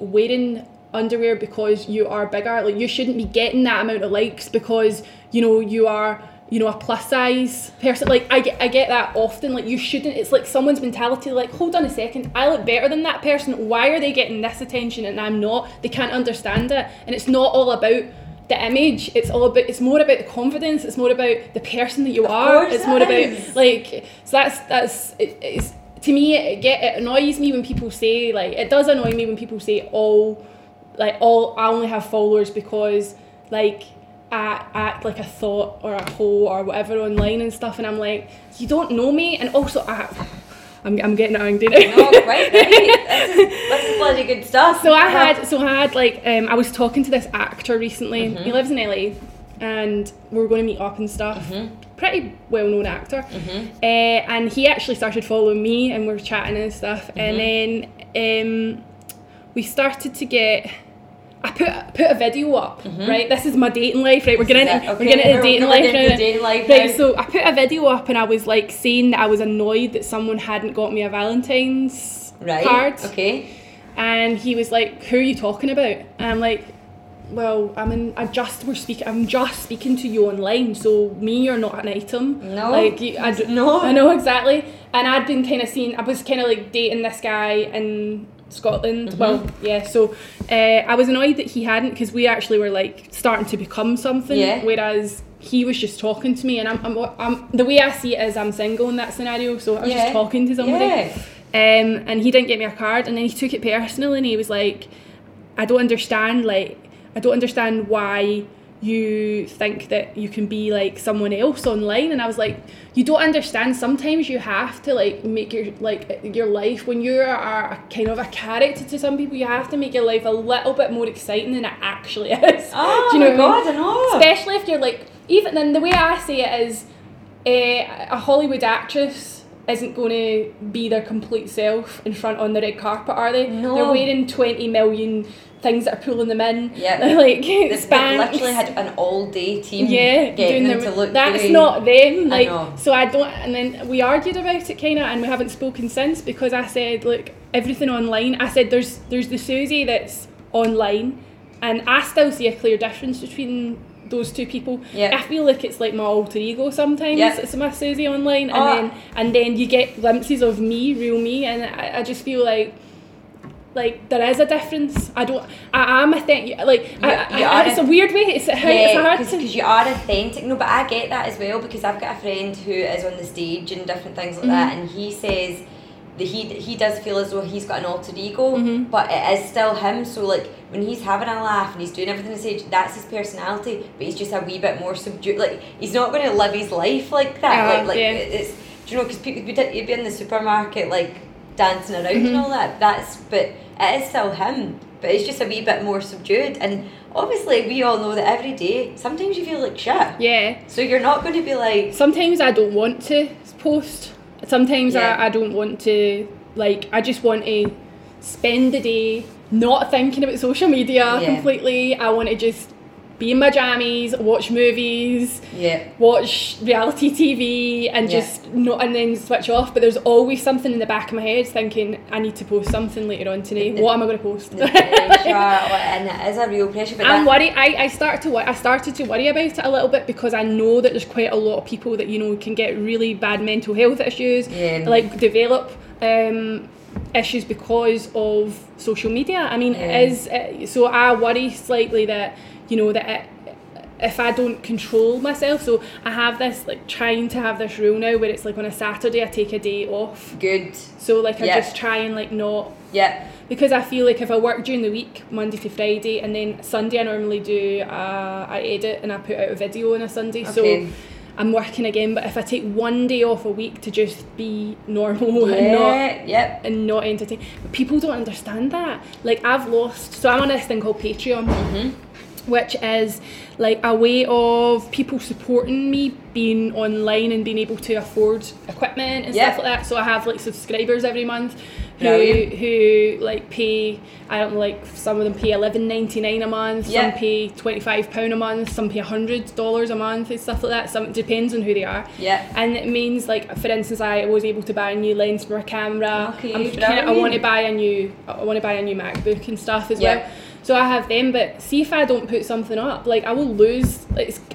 wearing underwear because you are bigger. Like, you shouldn't be getting that amount of likes because, you know, you are, you know, a plus size person. Like, I get that often. Like, you shouldn't. It's like someone's mentality, like, hold on a second, I look better than that person, why are they getting this attention and I'm not? They can't understand it. And it's not all about the image, it's more about the confidence, it's more about the person that you are. It's more about, like, so it's to me, it annoys me when people say, like, it does annoy me when people say, I only have followers because, like, I act like a thought or a hoe or whatever online and stuff, and I'm like, you don't know me. And also I'm getting angry now. No, right. That's bloody good stuff. So I had like I was talking to this actor recently. Mm-hmm. He lives in LA and we were going to meet up and stuff. Mm-hmm. Pretty well known actor. Mm-hmm. And he actually started following me and we were chatting and stuff. Mm-hmm. And then we started to get, I put a video up. Mm-hmm. Right, this is my dating life, right, we're getting into dating life right now. So I put a video up and I was like saying that I was annoyed that someone hadn't got me a Valentine's card. Okay. And he was like, who are you talking about? And I'm like, well, I'm just speaking to you online, so me, you're not an item. No. Like, I know exactly. And I'd been kind of seeing, I was kind of like dating this guy in Scotland. Mm-hmm. Well, yeah, so I was annoyed that he hadn't, because we actually were like starting to become something. Yeah. Whereas he was just talking to me, and I'm the way I see it is I'm single in that scenario, so I was just talking to somebody. Yeah. And he didn't get me a card, and then he took it personally, and he was like, I don't understand why you think that you can be like someone else online. And I was like, you don't understand, sometimes you have to like make your life, when you are a kind of a character to some people, you have to make your life a little bit more exciting than it actually is. Oh, do you know my God, I know. Especially if you're like, even then, the way I see it is, a Hollywood actress isn't going to be their complete self in front on the red carpet, are they? No. They're wearing 20 million things that are pulling them in. Yeah. Like, this literally had an all-day team getting them to look. That's very, not them. Like, I know. So I don't... And then we argued about it, kind of, and we haven't spoken since, because I said, look, everything online... I said, there's the Susie that's online, and I still see a clear difference between those two people. Yep. I feel like it's like my alter ego sometimes. Yep. It's my Susie online, and then you get glimpses of me, real me, and I just feel like there is a difference. It's a weird way. It's hard because you are authentic. No, but I get that as well, because I've got a friend who is on the stage and different things like mm-hmm. that, and he says that he does feel as though he's got an alter ego, mm-hmm. but it is still him. So like, when he's having a laugh and he's doing everything on stage, that's his personality, but he's just a wee bit more subdued. Like, he's not going to live his life like that. It's, do you know, because people, you'd be in the supermarket like dancing around mm-hmm. and all that. That's, but it is still him, but it's just a wee bit more subdued. And obviously we all know that every day sometimes you feel like shit. Yeah. So you're not going to be like, sometimes I don't want to post. Sometimes I don't want to, like, I just want to spend the day not thinking about social media completely. I want to just be in my jammies, watch movies, watch reality TV, and just not, and then switch off. But there's always something in the back of my head thinking, I need to post something later on today. What am I going to post? The pressure, and it is a real pressure. But I'm worried. I started to worry about it a little bit, because I know that there's quite a lot of people that, you know, can get really bad mental health issues, like develop issues because of social media. I mean, so I worry slightly that, you know, that if I don't control myself, so I have this, like, trying to have this rule now where it's like on a Saturday I take a day off. Good. So, like, I just try and, like, not... Yeah. Because I feel like if I work during the week, Monday to Friday, and then Sunday I normally do, I edit and I put out a video on a Sunday, so I'm working again. But if I take one day off a week to just be normal and not entertain, people don't understand that. Like, I've lost... So I'm on this thing called Patreon, which is, like, a way of people supporting me being online and being able to afford equipment and stuff like that. So I have, like, subscribers every month who like pay, I don't know, like, some of them pay $11.99 a month, some pay £25 a month, some pay $100 a month and stuff like that. Some, it depends on who they are. Yeah. And it means, like, for instance, I was able to buy a new lens for my camera. Okay, I want to buy a new MacBook and stuff as well. So I have them, but see, if I don't put something up, like, I will lose.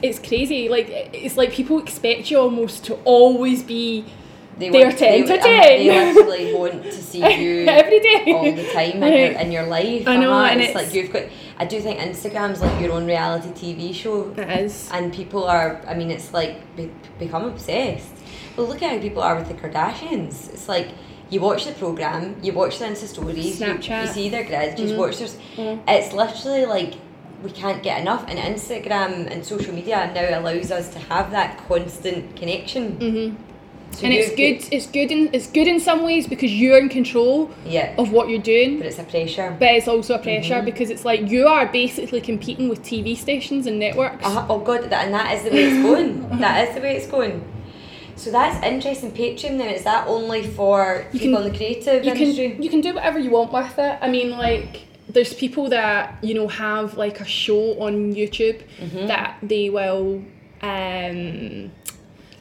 It's crazy. Like, it's like people expect you almost to always be there to entertain. They actually want to see you every day, all the time, in your life. I know, and it's like you've got. I do think Instagram's like your own reality TV show. It is, and people are. I mean, it's like become obsessed. Well, look at how people are with the Kardashians. It's like, you watch the programme, you watch their Insta stories, Snapchat. You see their grids, you watch their... It's literally like, we can't get enough. And Instagram and social media now allows us to have that constant connection. So, and it's good in some ways because you're in control of what you're doing. But it's a pressure. But it's also a pressure because it's like you are basically competing with TV stations and networks. Oh God, and that is the way it's going. So that's interesting. Patreon then, is that only for people in the creative industry? You can do whatever you want with it. I mean, like, there's people that, you know, have, like, a show on YouTube that they will,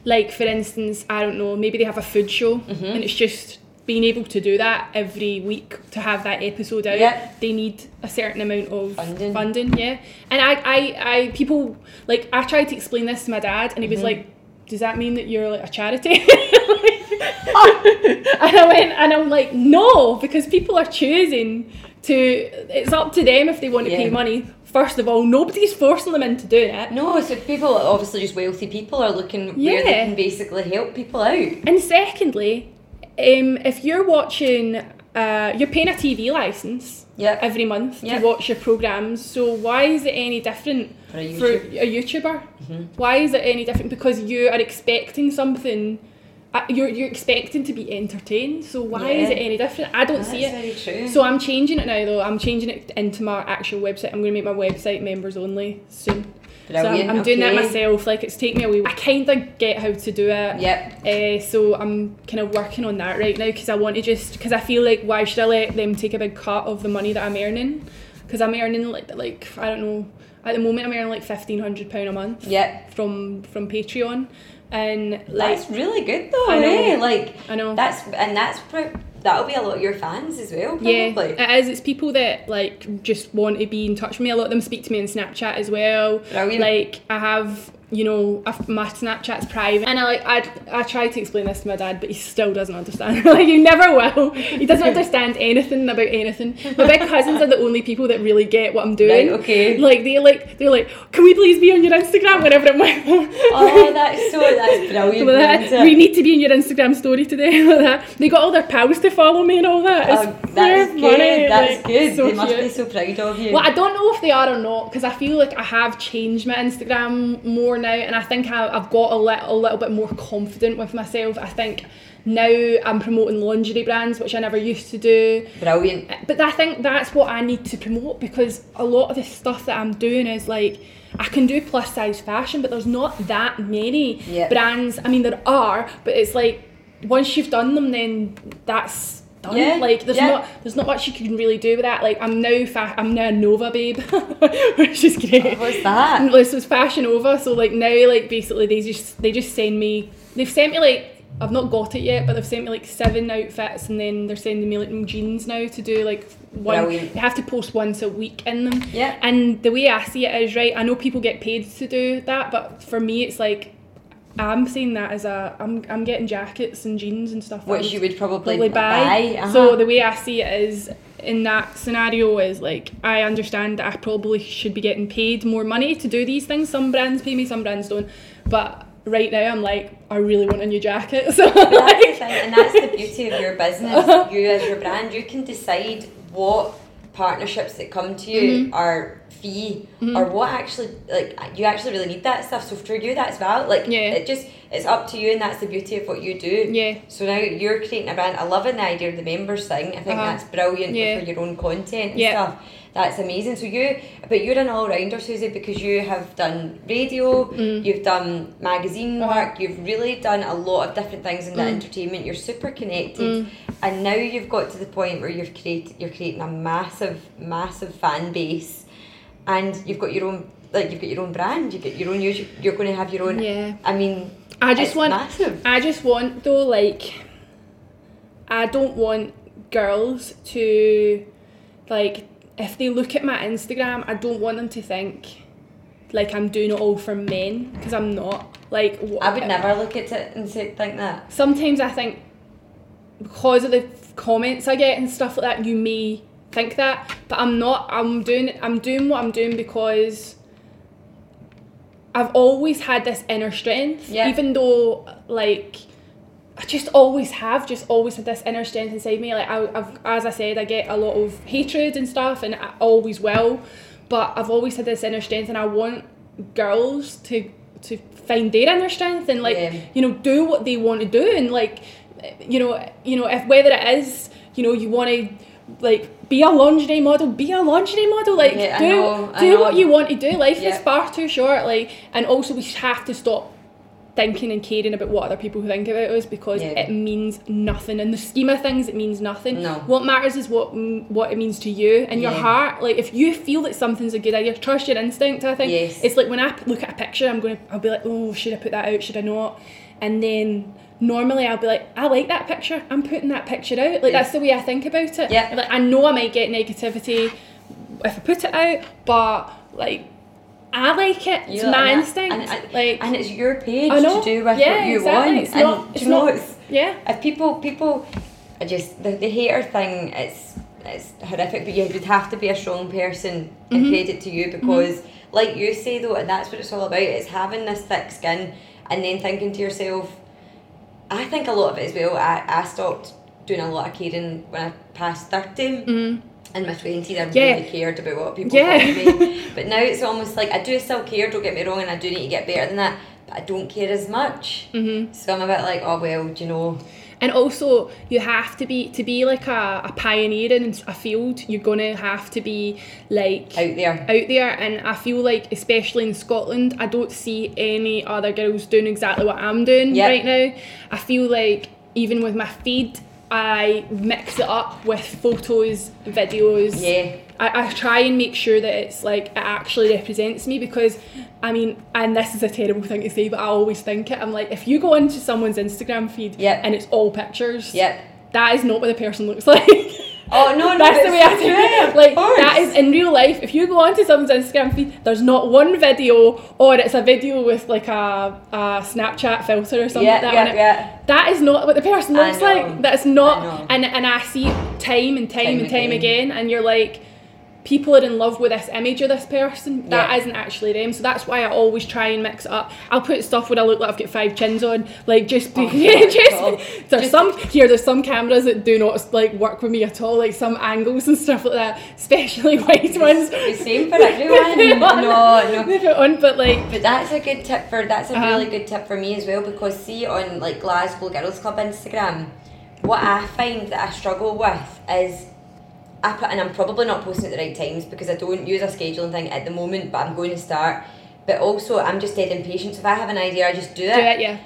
like, for instance, I don't know, maybe they have a food show and it's just being able to do that every week, to have that episode out. They need a certain amount of funding And I people, like, I tried to explain this to my dad and he was like, does that mean that you're, like, a charity? And I went, and I'm like, no, because people are choosing to, it's up to them if they want to pay money. First of all, nobody's forcing them into doing it. No, so people, obviously just wealthy people are looking where they can basically help people out. And secondly, if you're watching, you're paying a TV licence every month to watch your programmes, so why is it any different for a YouTuber? Why is it any different? Because you are expecting something, you're expecting to be entertained, so why is it any different? I don't see it. That's very true. So I'm changing it now, though. I'm changing it into my actual website. I'm going to make my website members only soon. Brilliant. So I'm doing that myself. Like, it's taken me a wee while. I kind of get how to do it. So I'm kind of working on that right now because I want to just, because I feel like, why should I let them take a big cut of the money that I'm earning? Because I'm earning like I don't know, at the moment I'm earning like £1,500 a month. From Patreon, and like, that's really good though. I know. Eh? Like, I know. That'll be a lot of your fans as well, probably. Yeah, it is. It's people that, like, just want to be in touch with me. A lot of them speak to me on Snapchat as well. Brilliant. Like, I have, you know, my Snapchat's private. And I try to explain this to my dad, but he still doesn't understand. Like, he never will. He doesn't understand anything about anything. My big cousins are the only people that really get what I'm doing. Right, okay. Like, they're like, can we please be on your Instagram whenever I'm with them? Oh, that's brilliant. That, we need to be in your Instagram story today. Like that. They got all their pals to follow me and all that. That's good. Funny. That's like, good. So they must be so proud of you. Well, I don't know if they are or not, because I feel like I have changed my Instagram more now, and I think I've got a little bit more confident with myself. I think now I'm promoting lingerie brands, which I never used to do. Brilliant. But I think that's what I need to promote, because a lot of the stuff that I'm doing is like, I can do plus size fashion, but there's not that many brands. I mean, there are, but it's like, once you've done them, then that's done. Yeah, like, there's not much you can really do with that. Like, I'm now a Nova babe, which is great. What's that? And this was Fashion Nova, so like now, like, basically they just send me. They've sent me, like, I've not got it yet, but they've sent me like 7 outfits, and then they're sending me like jeans now to do like one. Brilliant. You have to post once a week in them. Yeah. And the way I see it is, right, I know people get paid to do that, but for me it's like, I'm seeing that as I'm getting jackets and jeans and stuff. Which you would probably buy. Uh-huh. So the way I see it is, in that scenario, is like, I understand that I probably should be getting paid more money to do these things. Some brands pay me, some brands don't. But right now I'm like, I really want a new jacket. So that's the thing, and that's the beauty of your business. You as your brand, you can decide what partnerships that come to you mm-hmm. are fee mm-hmm. or what actually, like, you actually really need that stuff. So for you, that's valid. Like, yeah. It just, it's up to you, and that's the beauty of what you do. Yeah. So now you're creating a brand. I love the idea of the members thing. I think that's brilliant for your own content and stuff. That's amazing. So you're an all-rounder, Susie, because you have done radio, you've done magazine work, you've really done a lot of different things in the entertainment. You're super connected, and now you've got to the point where you're creating a massive, massive fan base, and you've got your own brand, you've got your own YouTube, you're going to have your own. Yeah. I mean, massive. I just want though, like, I don't want girls to, like, if they look at my Instagram, I don't want them to think like I'm doing it all for men, because I'm not. Like, I would never look at it and think that. Sometimes I think, because of the comments I get and stuff like that, you may think that, but I'm not. I'm doing what I'm doing because I've always had this inner strength, even though, like, I just always had this inner strength inside me. Like, as I said, I get a lot of hatred and stuff, and I always will, but I've always had this inner strength, and I want girls to find their inner strength and, like, you know, do what they want to do, and, like, you know, if whether it is, you know, you want to, like, be a lingerie model, like, do what you want to do. Life is far too short, like, and also we have to stop thinking and caring about what other people think about us, because it means nothing in the scheme of things. It means nothing. No. What matters is what it means to you and your heart. Like, if you feel that something's a good idea, trust your instinct. I think it's like, when I look at a picture, I'll be like, oh, should I put that out? Should I not? And then normally I'll be like, I like that picture. I'm putting that picture out. Like, that's the way I think about it. Yeah. Like, I know I might get negativity if I put it out, but, like, I like it. It's my instinct. And it's your page to do with what you want. It's not, and if people are just the hater thing, it's horrific, but you would have to be a strong person, and credit to you, because like you say though, and that's what it's all about, it's having this thick skin and then thinking to yourself. I think a lot of it as well, I stopped doing a lot of caring when I passed 30. In my 20s, I really cared about what people thought of me. But now it's almost like, I do still care, don't get me wrong, and I do need to get better than that, but I don't care as much. So I'm a bit like, oh, well, do you know. And also, you have to be like a pioneer in a field, you're going to have to be, like, out there. And I feel like, especially in Scotland, I don't see any other girls doing exactly what I'm doing right now. I feel like, even with my feed, I mix it up with photos, videos. Yeah. I try and make sure that it's, like, it actually represents me, because, I mean, and this is a terrible thing to say, but I always think it. I'm like, if you go into someone's Instagram feed and it's all pictures, that is not what the person looks like. Oh, no, that's the way I do it. Like, that is in real life. If you go onto someone's Instagram feed, there's not one video, or it's a video with, like, a Snapchat filter or something like that. That is not what the person looks like. That's not. And I see time and time again, and you're like, people are in love with this image of this person. That isn't actually them. So that's why I always try and mix it up. I'll put stuff where I look like I've got 5 chins on. Like, just... there's some cameras that do not, like, work with me at all. Like, some angles and stuff like that. Especially wide ones. The same for everyone. No. But that's a good tip for... That's a really good tip for me as well. Because see, on, like, Glasgow Girls Club Instagram, what I find that I struggle with is... I'm probably not posting at the right times, because I don't use a scheduling thing at the moment, but I'm going to start. But also, I'm just dead impatient. So if I have an idea, I just do it.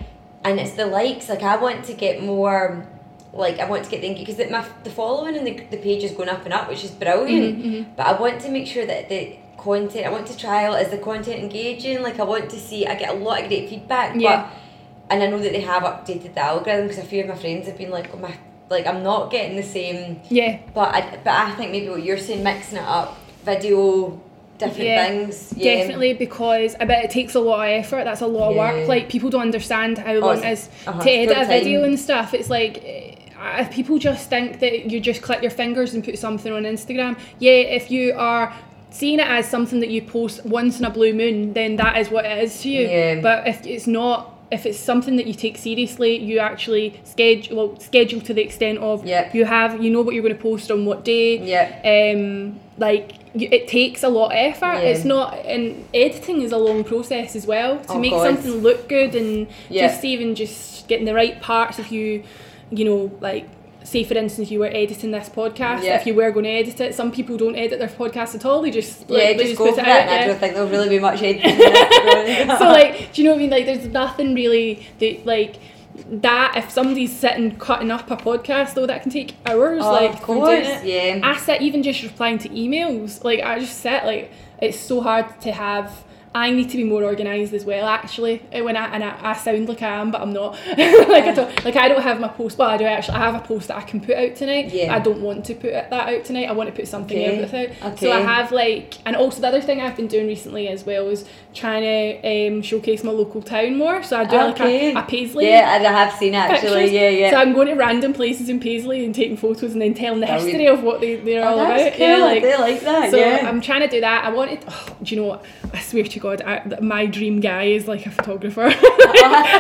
And it's the likes. Like, I want to get more, like, I want to get the... Because the following and the page is going up and up, which is brilliant. But I want to make sure that the content... I want to trial, is the content engaging? Like, I want to see... I get a lot of great feedback, but... And I know that they have updated the algorithm, because a few of my friends have been like, oh my... Like, I'm not getting the same. But I think maybe what you're saying, mixing it up, video, different things. Yeah. Definitely, because I bet it takes a lot of effort. That's a lot of work. Like, people don't understand how long it is to edit a video and stuff. It's like, if people just think that you just click your fingers and put something on Instagram, if you are seeing it as something that you post once in a blue moon, then that is what it is to you. Yeah. But if it's not, if it's something that you take seriously, you actually schedule to the extent of you know what you're going to post on what day. It takes a lot of effort. It's not, and editing is a long process as well to make something look good, and just even just getting the right parts. If you know, like, say for instance you were editing this podcast, if you were going to edit it, some people don't edit their podcast at all, they just just go for it, and I don't think there'll really be much editing. So like, do you know what I mean, like there's nothing really that, like, that if somebody's sitting cutting up a podcast though, that can take hours. Of course, I sit even just replying to emails, like I just sit, like it's so hard to have. I need to be more organised as well, actually. I sound like I am, but I'm not. I don't have my post. Well, I do actually. I have a post that I can put out tonight. Yeah. I don't want to put that out tonight. I want to put something else out. Okay. So I have, like, and also the other thing I've been doing recently as well is trying to showcase my local town more. So I do like a Paisley. Yeah, I have seen actually. Pictures. Yeah. So I'm going to random places in Paisley and taking photos and then telling the history of what they're all about. Cool. Yeah, they like that. So I'm trying to do that. I wanted. Oh, do you know what? I swear to God, my dream guy is like a photographer. I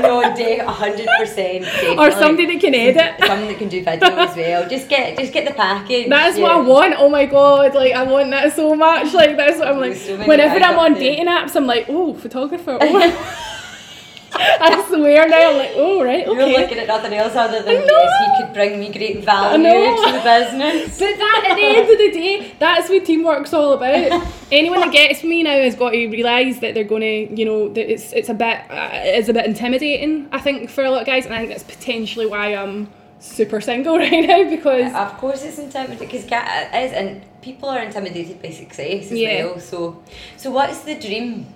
know, 100%. Or somebody that can edit. Somebody that can do video as well. Just get the package. That's what I want. Oh my God, like I want that so much. Like that's what I'm like. So whenever I'm on dating apps, I'm like, oh, photographer. Oh. I swear now, I'm like, oh, right, okay. You're looking at nothing else other than, yes, he could bring me great value to the business. But that, at the end of the day, that's what teamwork's all about. Anyone that gets me now has got to realise that they're going to, you know, that it's a bit intimidating, I think, for a lot of guys, and I think that's potentially why I'm super single right now, because... Of course it's intimidating, because it is, and people are intimidated by success as well, so what's the dream?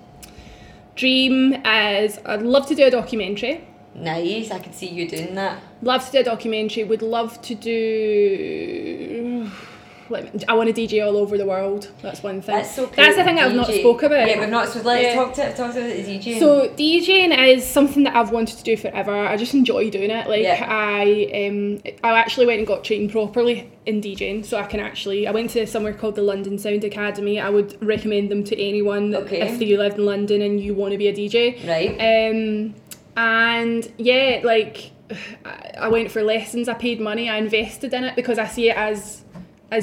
Dream is, I'd love to do a documentary. Nice, I could see you doing that. Love to do a documentary, would love to do... I want to DJ all over the world. That's one thing. That's so cool. That's the thing I've not spoke about. Yeah, we've not. So let's talk about the DJing. So DJing is something that I've wanted to do forever. I just enjoy doing it. Like I actually went and got trained properly in DJing, so I went to somewhere called the London Sound Academy. I would recommend them to anyone if you lived in London and you want to be a DJ. Right. I went for lessons. I paid money. I invested in it because I see it as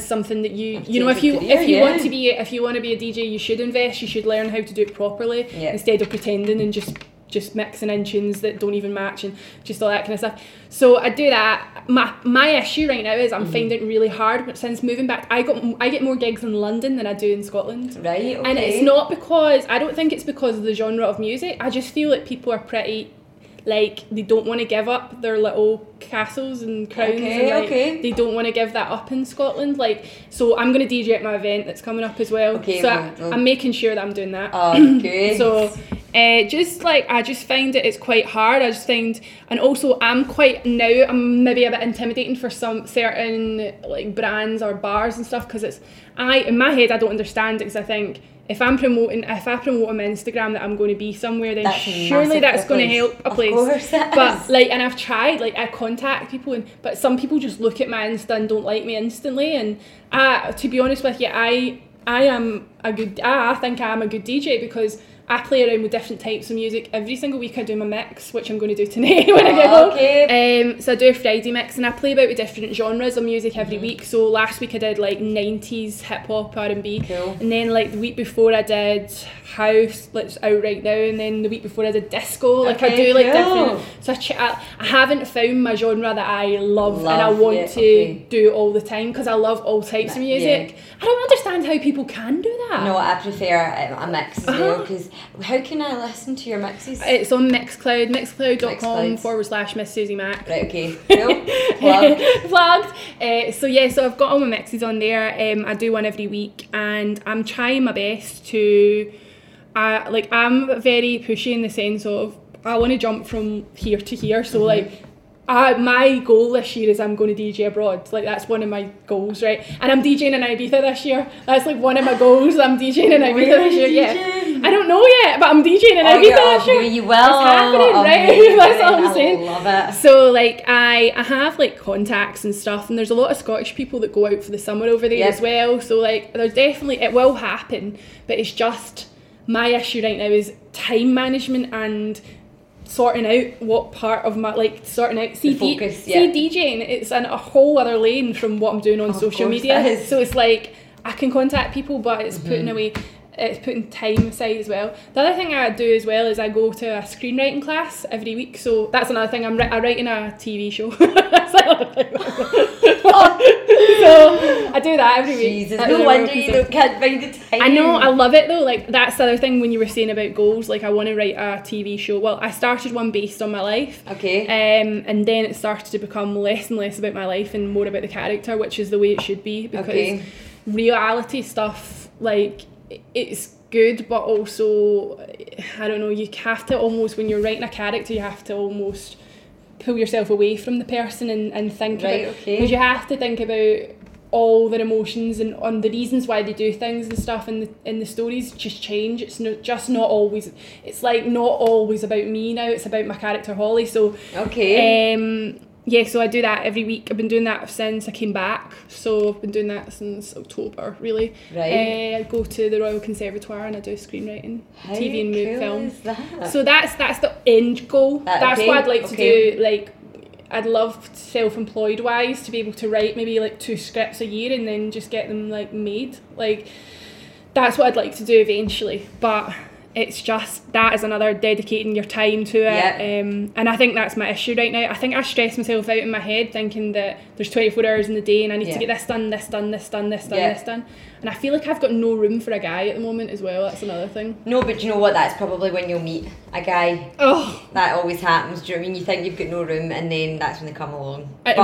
something that you know, if you want to be, if you want to be a DJ, you should invest, you should learn how to do it properly instead of pretending and just mixing in tunes that don't even match and just all that kind of stuff. So I do that. My issue right now is I'm finding it really hard, but since moving back, I get more gigs in London than I do in Scotland. Right, okay. And it's not because, I don't think it's because of the genre of music, I just feel that people are pretty... Like, they don't want to give up their little castles and crowns. Okay, and, like, they don't want to give that up in Scotland. Like, so I'm going to DJ at my event that's coming up as well. Okay, so I'm making sure that I'm doing that. Oh, good. So, I just find it's quite hard. I just find, and also I'm maybe a bit intimidating for some certain, like, brands or bars and stuff, because in my head, I don't understand it, because I think, if I promote on Instagram that I'm going to be somewhere, then surely that's going to help a place. Of course it is. But, like, and I've tried, like, I contact people, but some people just look at my Insta and don't like me instantly. And to be honest with you, I think I am a good DJ because I play around with different types of music. Every single week I do my mix, which I'm going to do tonight when I get home. Okay. So I do a Friday mix, and I play about with different genres of music every week. So last week I did, like, 90s hip-hop, R&B. Cool. And then, like, the week before I did house, that's out right now, and then the week before I did disco. Like, okay, I do, like, different... So I haven't found my genre that I love and I want to do all the time, because I love all types of music. Yeah. I don't understand how people can do that. No, I prefer a mix as well, because... How can I listen to your mixes? It's on Mixcloud, mixcloud.com/ Miss Susie Mack. Right, okay. Cool. Plugged. So I've got all my mixes on there. I do one every week, and I'm trying my best to... I'm very pushy in the sense of I want to jump from here to here, so, like, My goal this year is I'm going to DJ abroad. Like, that's one of my goals, right? And I'm DJing in Ibiza this year. That's like one of my goals. I'm DJing in Ibiza this year. Yeah. I don't know yet, but I'm DJing in Ibiza this year. You will. It's happening, right? That's what I'm saying. I love it. So, like, I have like contacts and stuff, and there's a lot of Scottish people that go out for the summer over there as well. So, like, there's definitely, it will happen, but it's just my issue right now is time management and sorting out what part of my, like, sorting out DJing, it's a whole other lane from what I'm doing on social media. So it's like I can contact people, but it's putting away, it's putting time aside as well. The other thing I do as well is I go to a screenwriting class every week, so that's another thing. I'm writing a TV show. That's another thing. So I do that every week. Jesus, no wonder you can't find the time. I know, I love it though. Like, that's the other thing when you were saying about goals, like I want to write a TV show. Well, I started one based on my life. Okay. And then it started to become less and less about my life and more about the character, which is the way it should be, because reality stuff, like, it's good, but also, I don't know, you have to almost, when you're writing a character, you have to almost pull yourself away from the person and think about, because you have to think about all their emotions and on the reasons why they do things and stuff, and the stories just change. It's not just not always about me now, it's about my character Holly. So so I do that every week. I've been doing that since I came back. So I've been doing that since October, really. Right. I go to the Royal Conservatoire and I do screenwriting, TV and movie film. Is that? So that's the end goal. That's what I'd like to do. Like, I'd love, self-employed wise, to be able to write maybe like 2 scripts a year and then just get them like made. Like, that's what I'd like to do eventually. But it's just, that is another dedicating your time to it. Yeah. And I think that's my issue right now. I think I stress myself out in my head thinking that there's 24 hours in the day and I need to get this done. And I feel like I've got no room for a guy at the moment as well. That's another thing. No, but you know what? That's probably when you'll meet a guy. Oh. That always happens. Do you know what I mean? You think you've got no room and then that's when they come along. But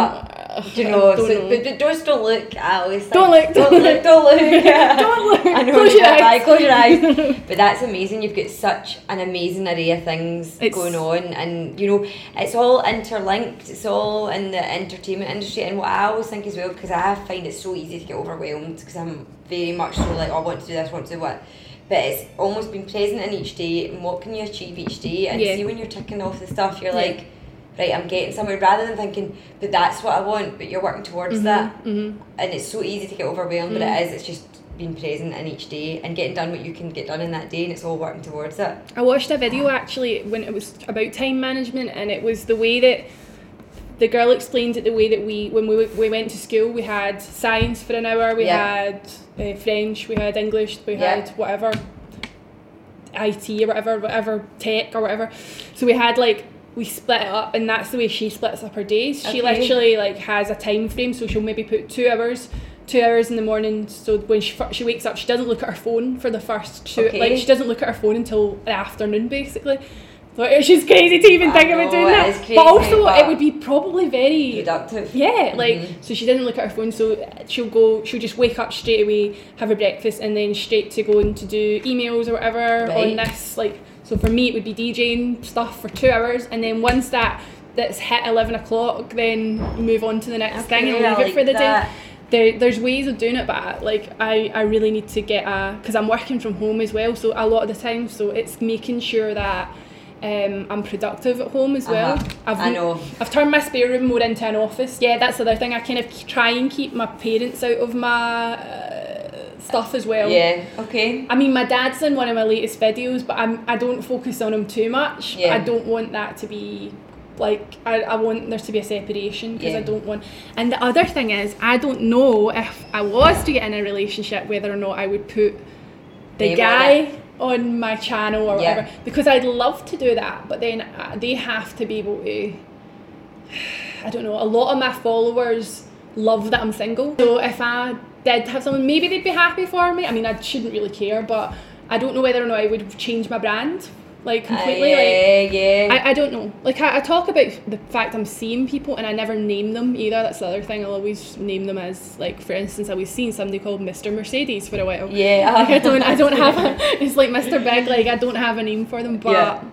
just don't look. I always think, don't look. Don't look. I know. Close your eyes. But that's amazing. You've got such an amazing array of things going on, and you know it's all interlinked. It's all in the entertainment industry. And what I always think as well, because I find it so easy to get overwhelmed, because I'm very much so like, oh, I want to do this, I want to do what, but it's almost being present in each day and what can you achieve each day, and see when you're ticking off the stuff, you're like, right, I'm getting somewhere, rather than thinking, but that's what I want, but you're working towards that, and it's so easy to get overwhelmed, but it's just being present in each day and getting done what you can get done in that day, and it's all working towards it. I watched a video actually when it was about time management, and it was the way that the girl explained it, the way that when we went to school, we had science for an hour, we had French, we had English, we had whatever, IT or whatever, tech or whatever. So we had like, we split it up, and that's the way she splits up her days. She literally like has a time frame, so she'll maybe put 2 hours in the morning, so when she wakes up, she doesn't look at her phone for the first 2 like she doesn't look at her phone until the afternoon basically. So it's just crazy to even think about doing that, crazy, but also it would be probably very productive. So she didn't look at her phone, so she'll just wake up straight away, have her breakfast, and then straight to going to do emails or whatever on this, like. So for me it would be DJing stuff for 2 hours, and then once that's hit 11 o'clock, then move on to the next thing and leave it for the day. There's ways of doing it, but like I really need to get because I'm working from home as well, so a lot of the time, so it's making sure that I'm productive at home as well. I've turned my spare room more into an office. Yeah, that's the other thing. I kind of try and keep my parents out of my stuff as well. Yeah, okay. I mean, my dad's in one of my latest videos, but I don't focus on him too much. Yeah. I don't want that to be like, I want there to be a separation, because I don't want. And the other thing is, I don't know if I was to get in a relationship whether or not I would put the guy on my channel or whatever, because I'd love to do that, but then they have to be able to, I don't know, a lot of my followers love that I'm single, so if I did have someone, maybe they'd be happy for me. I mean, I shouldn't really care, but I don't know whether or not I would change my brand like completely. I don't know, like I talk about the fact I'm seeing people and I never name them either. That's the other thing, I'll always name them as, like, for instance, I was seeing somebody called Mr. Mercedes for a while. Like, I don't have a, it's like Mr. Big, like I don't have a name for them, but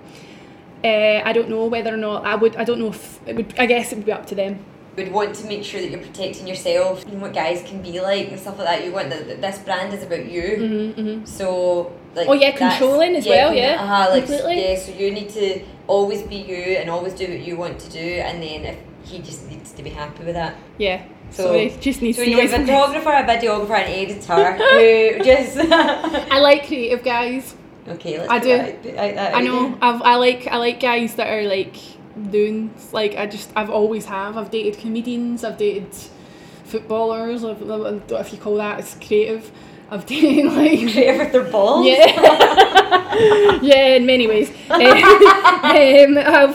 I don't know whether or not I would. I don't know if it would. I guess it would be up to them. You would want to make sure that you're protecting yourself and what guys can be like and stuff like that. You want that this brand is about you. Mm-hmm, mm-hmm. So, like, oh yeah, controlling as well. Yeah, like, completely. Yeah, so you need to always be you and always do what you want to do. And then if he just needs to be happy with that. Yeah. So he just needs to be. So you're a photographer, a videographer, an editor. Who just I like creative guys. Okay, let's I like guys that are like doing, like, I've dated comedians, I've dated footballers, I don't know if you call that, it's creative. I've dated like creative with their balls. Yeah, yeah, in many ways. I've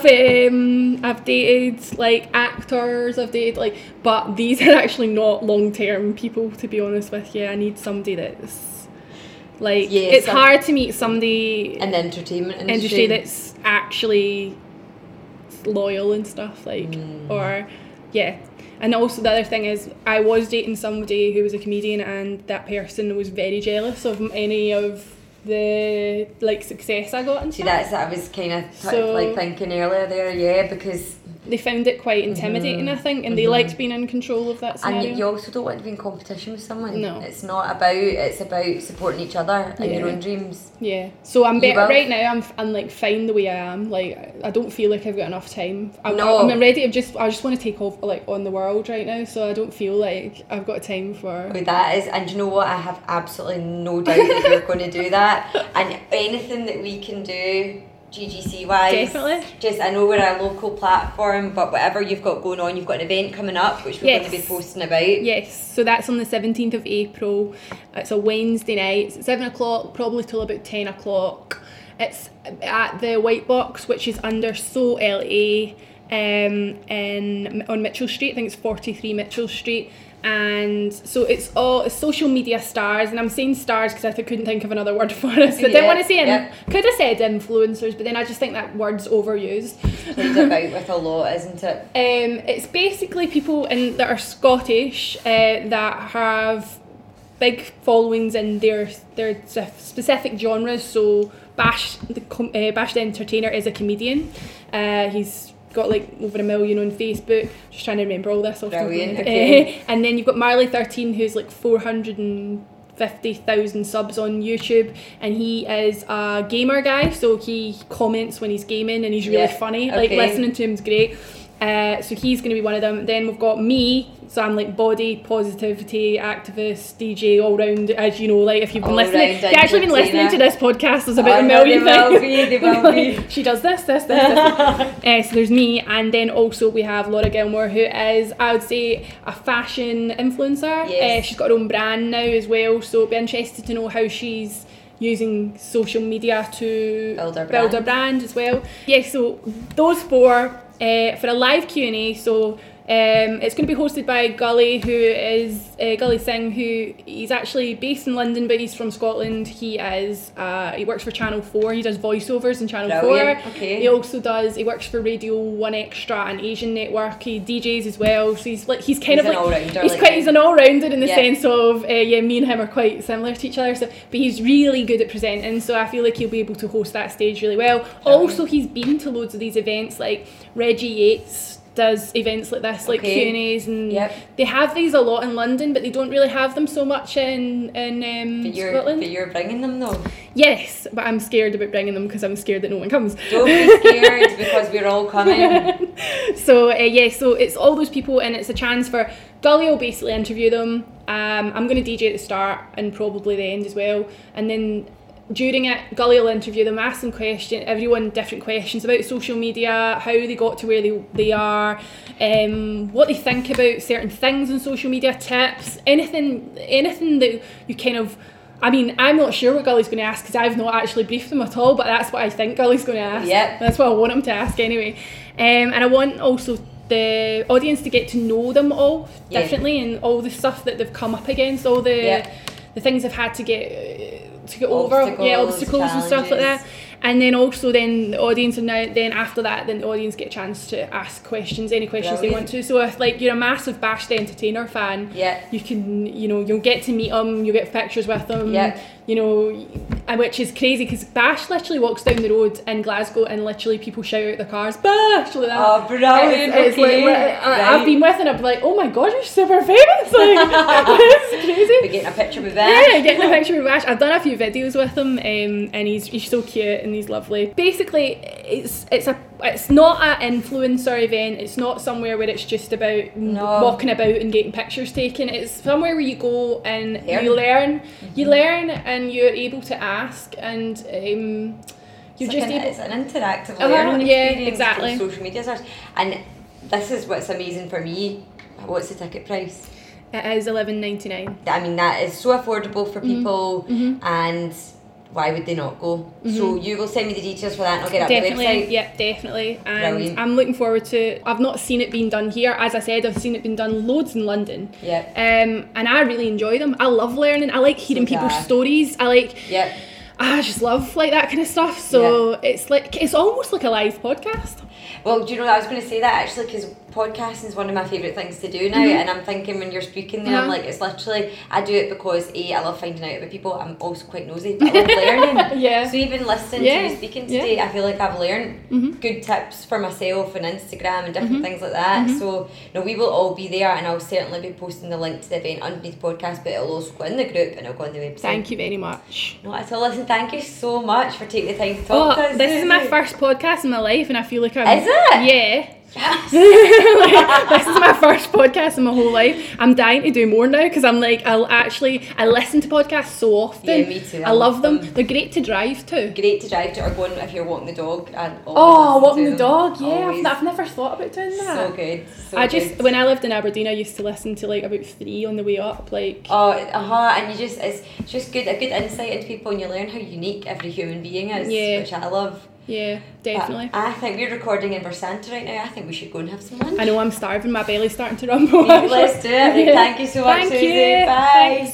dated like actors. I've dated like, but these are actually not long term people, to be honest with you. I need somebody that's. Like, yeah, it's hard to meet somebody in the entertainment industry that's actually loyal and stuff, like, or, yeah. And also the other thing is, I was dating somebody who was a comedian, and that person was very jealous of any of the, like, success I got into. See, that's what I was kind of, thinking earlier there, yeah, because... They found it quite intimidating, I think, and they liked being in control of that scenario. And you also don't want to be in competition with someone. No. It's about supporting each other and your own dreams. Yeah. So I'm better right now, I'm like fine the way I am. Like, I don't feel like I've got enough time. I'm ready to I just want to take off, like, on the world right now, so I don't feel like I've got time for... Well, that is, and you know what? I have absolutely no doubt that you're going to do that. And anything that we can do... GGC wise, definitely. Just, I know we're a local platform, but whatever you've got going on, you've got an event coming up which we're going to be posting about. Yes, so that's on the 17th of April. It's a Wednesday night. It's at 7:00, probably till about 10:00. It's at the White Box, which is under So LA, on Mitchell Street. I think it's 43 Mitchell Street. And so it's social media stars, and I'm saying stars because I couldn't think of another word for it. So I didn't want to say could have said influencers, but then I just think that word's overused. It's played about with a lot, isn't it? It's basically people that are Scottish that have big followings in their specific genres. So Bash the Entertainer is a comedian. He's got like over 1 million on Facebook. Just trying to remember all this. Brilliant. Okay. And then you've got Marley13, who's like 450,000 subs on YouTube, and he is a gamer guy, so he comments when he's gaming, and he's really funny. Okay. Like, listening to him's great. So he's going to be one of them. Then we've got me, so I'm like body positivity activist, DJ, all round, as you know, like if you've been listening, you've actually been listening to this podcast, there's about 1 million things. Like, she does this. So there's me, and then also we have Laura Gilmore, who is, I would say, a fashion influencer. Yes. She's got her own brand now as well, so it'd be interested to know how she's using social media to build her brand as well. Yeah, so those four. For a live Q&A, so it's going to be hosted by Gully, who is Gully Singh, who he's actually based in London, but he's from Scotland. He works for Channel 4. He does voiceovers in Channel 4. Okay. He works for Radio 1 Extra and Asian Network. He DJs as well, so he's an all-rounder in the sense of me and him are quite similar to each other. So, but he's really good at presenting, so I feel like he'll be able to host that stage really well. Brilliant. Also, he's been to loads of these events, like Reggie Yates does events like this, like Q&As, and they have these a lot in London, but they don't really have them so much in Scotland. But you're bringing them though. Yes, but I'm scared about bringing them because I'm scared that no one comes. Don't be scared because we're all coming. So it's all those people, and it's a chance for Gully will basically interview them. I'm going to DJ at the start and probably the end as well, and then during it, Gully will interview them, ask them questions, everyone different questions about social media, how they got to where they are, what they think about certain things on social media, tips, anything that you kind of... I mean, I'm not sure what Gully's going to ask because I've not actually briefed them at all, but that's what I think Gully's going to ask. Yep. That's what I want him to ask anyway. And I want also the audience to get to know them all differently and all the stuff that they've come up against, all the things they've had to get over, obstacles and stuff like that. And then also then the audience, and now then after that, then the audience get a chance to ask questions, any questions they want to. So if like you're a massive Bash the Entertainer fan, you can, you know, you'll get to meet them, you'll get pictures with them, you know, which is crazy because Bash literally walks down the road in Glasgow and literally people shout out their cars, Bash, like that. Oh, brilliant! It's okay. I've been with and I've been like, oh my god, you're super famous! Like, it's crazy. We're getting a picture with Bash. Yeah, getting a picture with Bash. I've done a few videos with him, and he's so cute and he's lovely. Basically, it's not an influencer event. It's not somewhere where it's just about walking about and getting pictures taken. It's somewhere where you go and you learn, and you're able to ask, and it's an interactive learning experience. Exactly. Social media search. And this is what's amazing for me. What's the ticket price? It is $11.99. I mean, that is so affordable for people, and why would they not go? Mm-hmm. So you will send me the details for that and I'll get up the website. Yep, definitely. And brilliant. I'm looking forward to it. I've not seen it being done here. As I said, I've seen it being done loads in London. Yeah. And I really enjoy them. I love learning. I like hearing people's stories. I like... Yep. I just love like that kind of stuff. So it's like, it's almost like a live podcast. Well, do you know, I was going to say that actually, because podcasting is one of my favourite things to do now, and I'm thinking when you're speaking there, I'm like, it's literally, I do it because A, I love finding out about people, I'm also quite nosy, but I love learning. So even listening to you speaking today, I feel like I've learned good tips for myself and Instagram and different things like that. So, no, we will all be there, and I'll certainly be posting the link to the event underneath the podcast, but it'll also go in the group and it'll go on the website. Thank you very much. No, at all. Listen, thank you so much for taking the time to talk to us. This is my first podcast in my life, and I feel like I'm... Is it? Yeah. Yes. Like, this is my first podcast in my whole life. I'm dying to do more now because I'm like, I listen to podcasts so often. Yeah, me too. I love them. They're great to drive to. Or going if you're walking the dog. Walking the dog. Yeah, I've never thought about doing that. So good. When I lived in Aberdeen, I used to listen to like about 3 on the way up. And it's just good, a good insight into people, and you learn how unique every human being is, which I love. Yeah, definitely. But I think we're recording in Versanta right now. I think we should go and have some lunch. I know, I'm starving. My belly's starting to rumble. Let's do it. Yeah. Thank you so much, Susie. Bye. Thanks.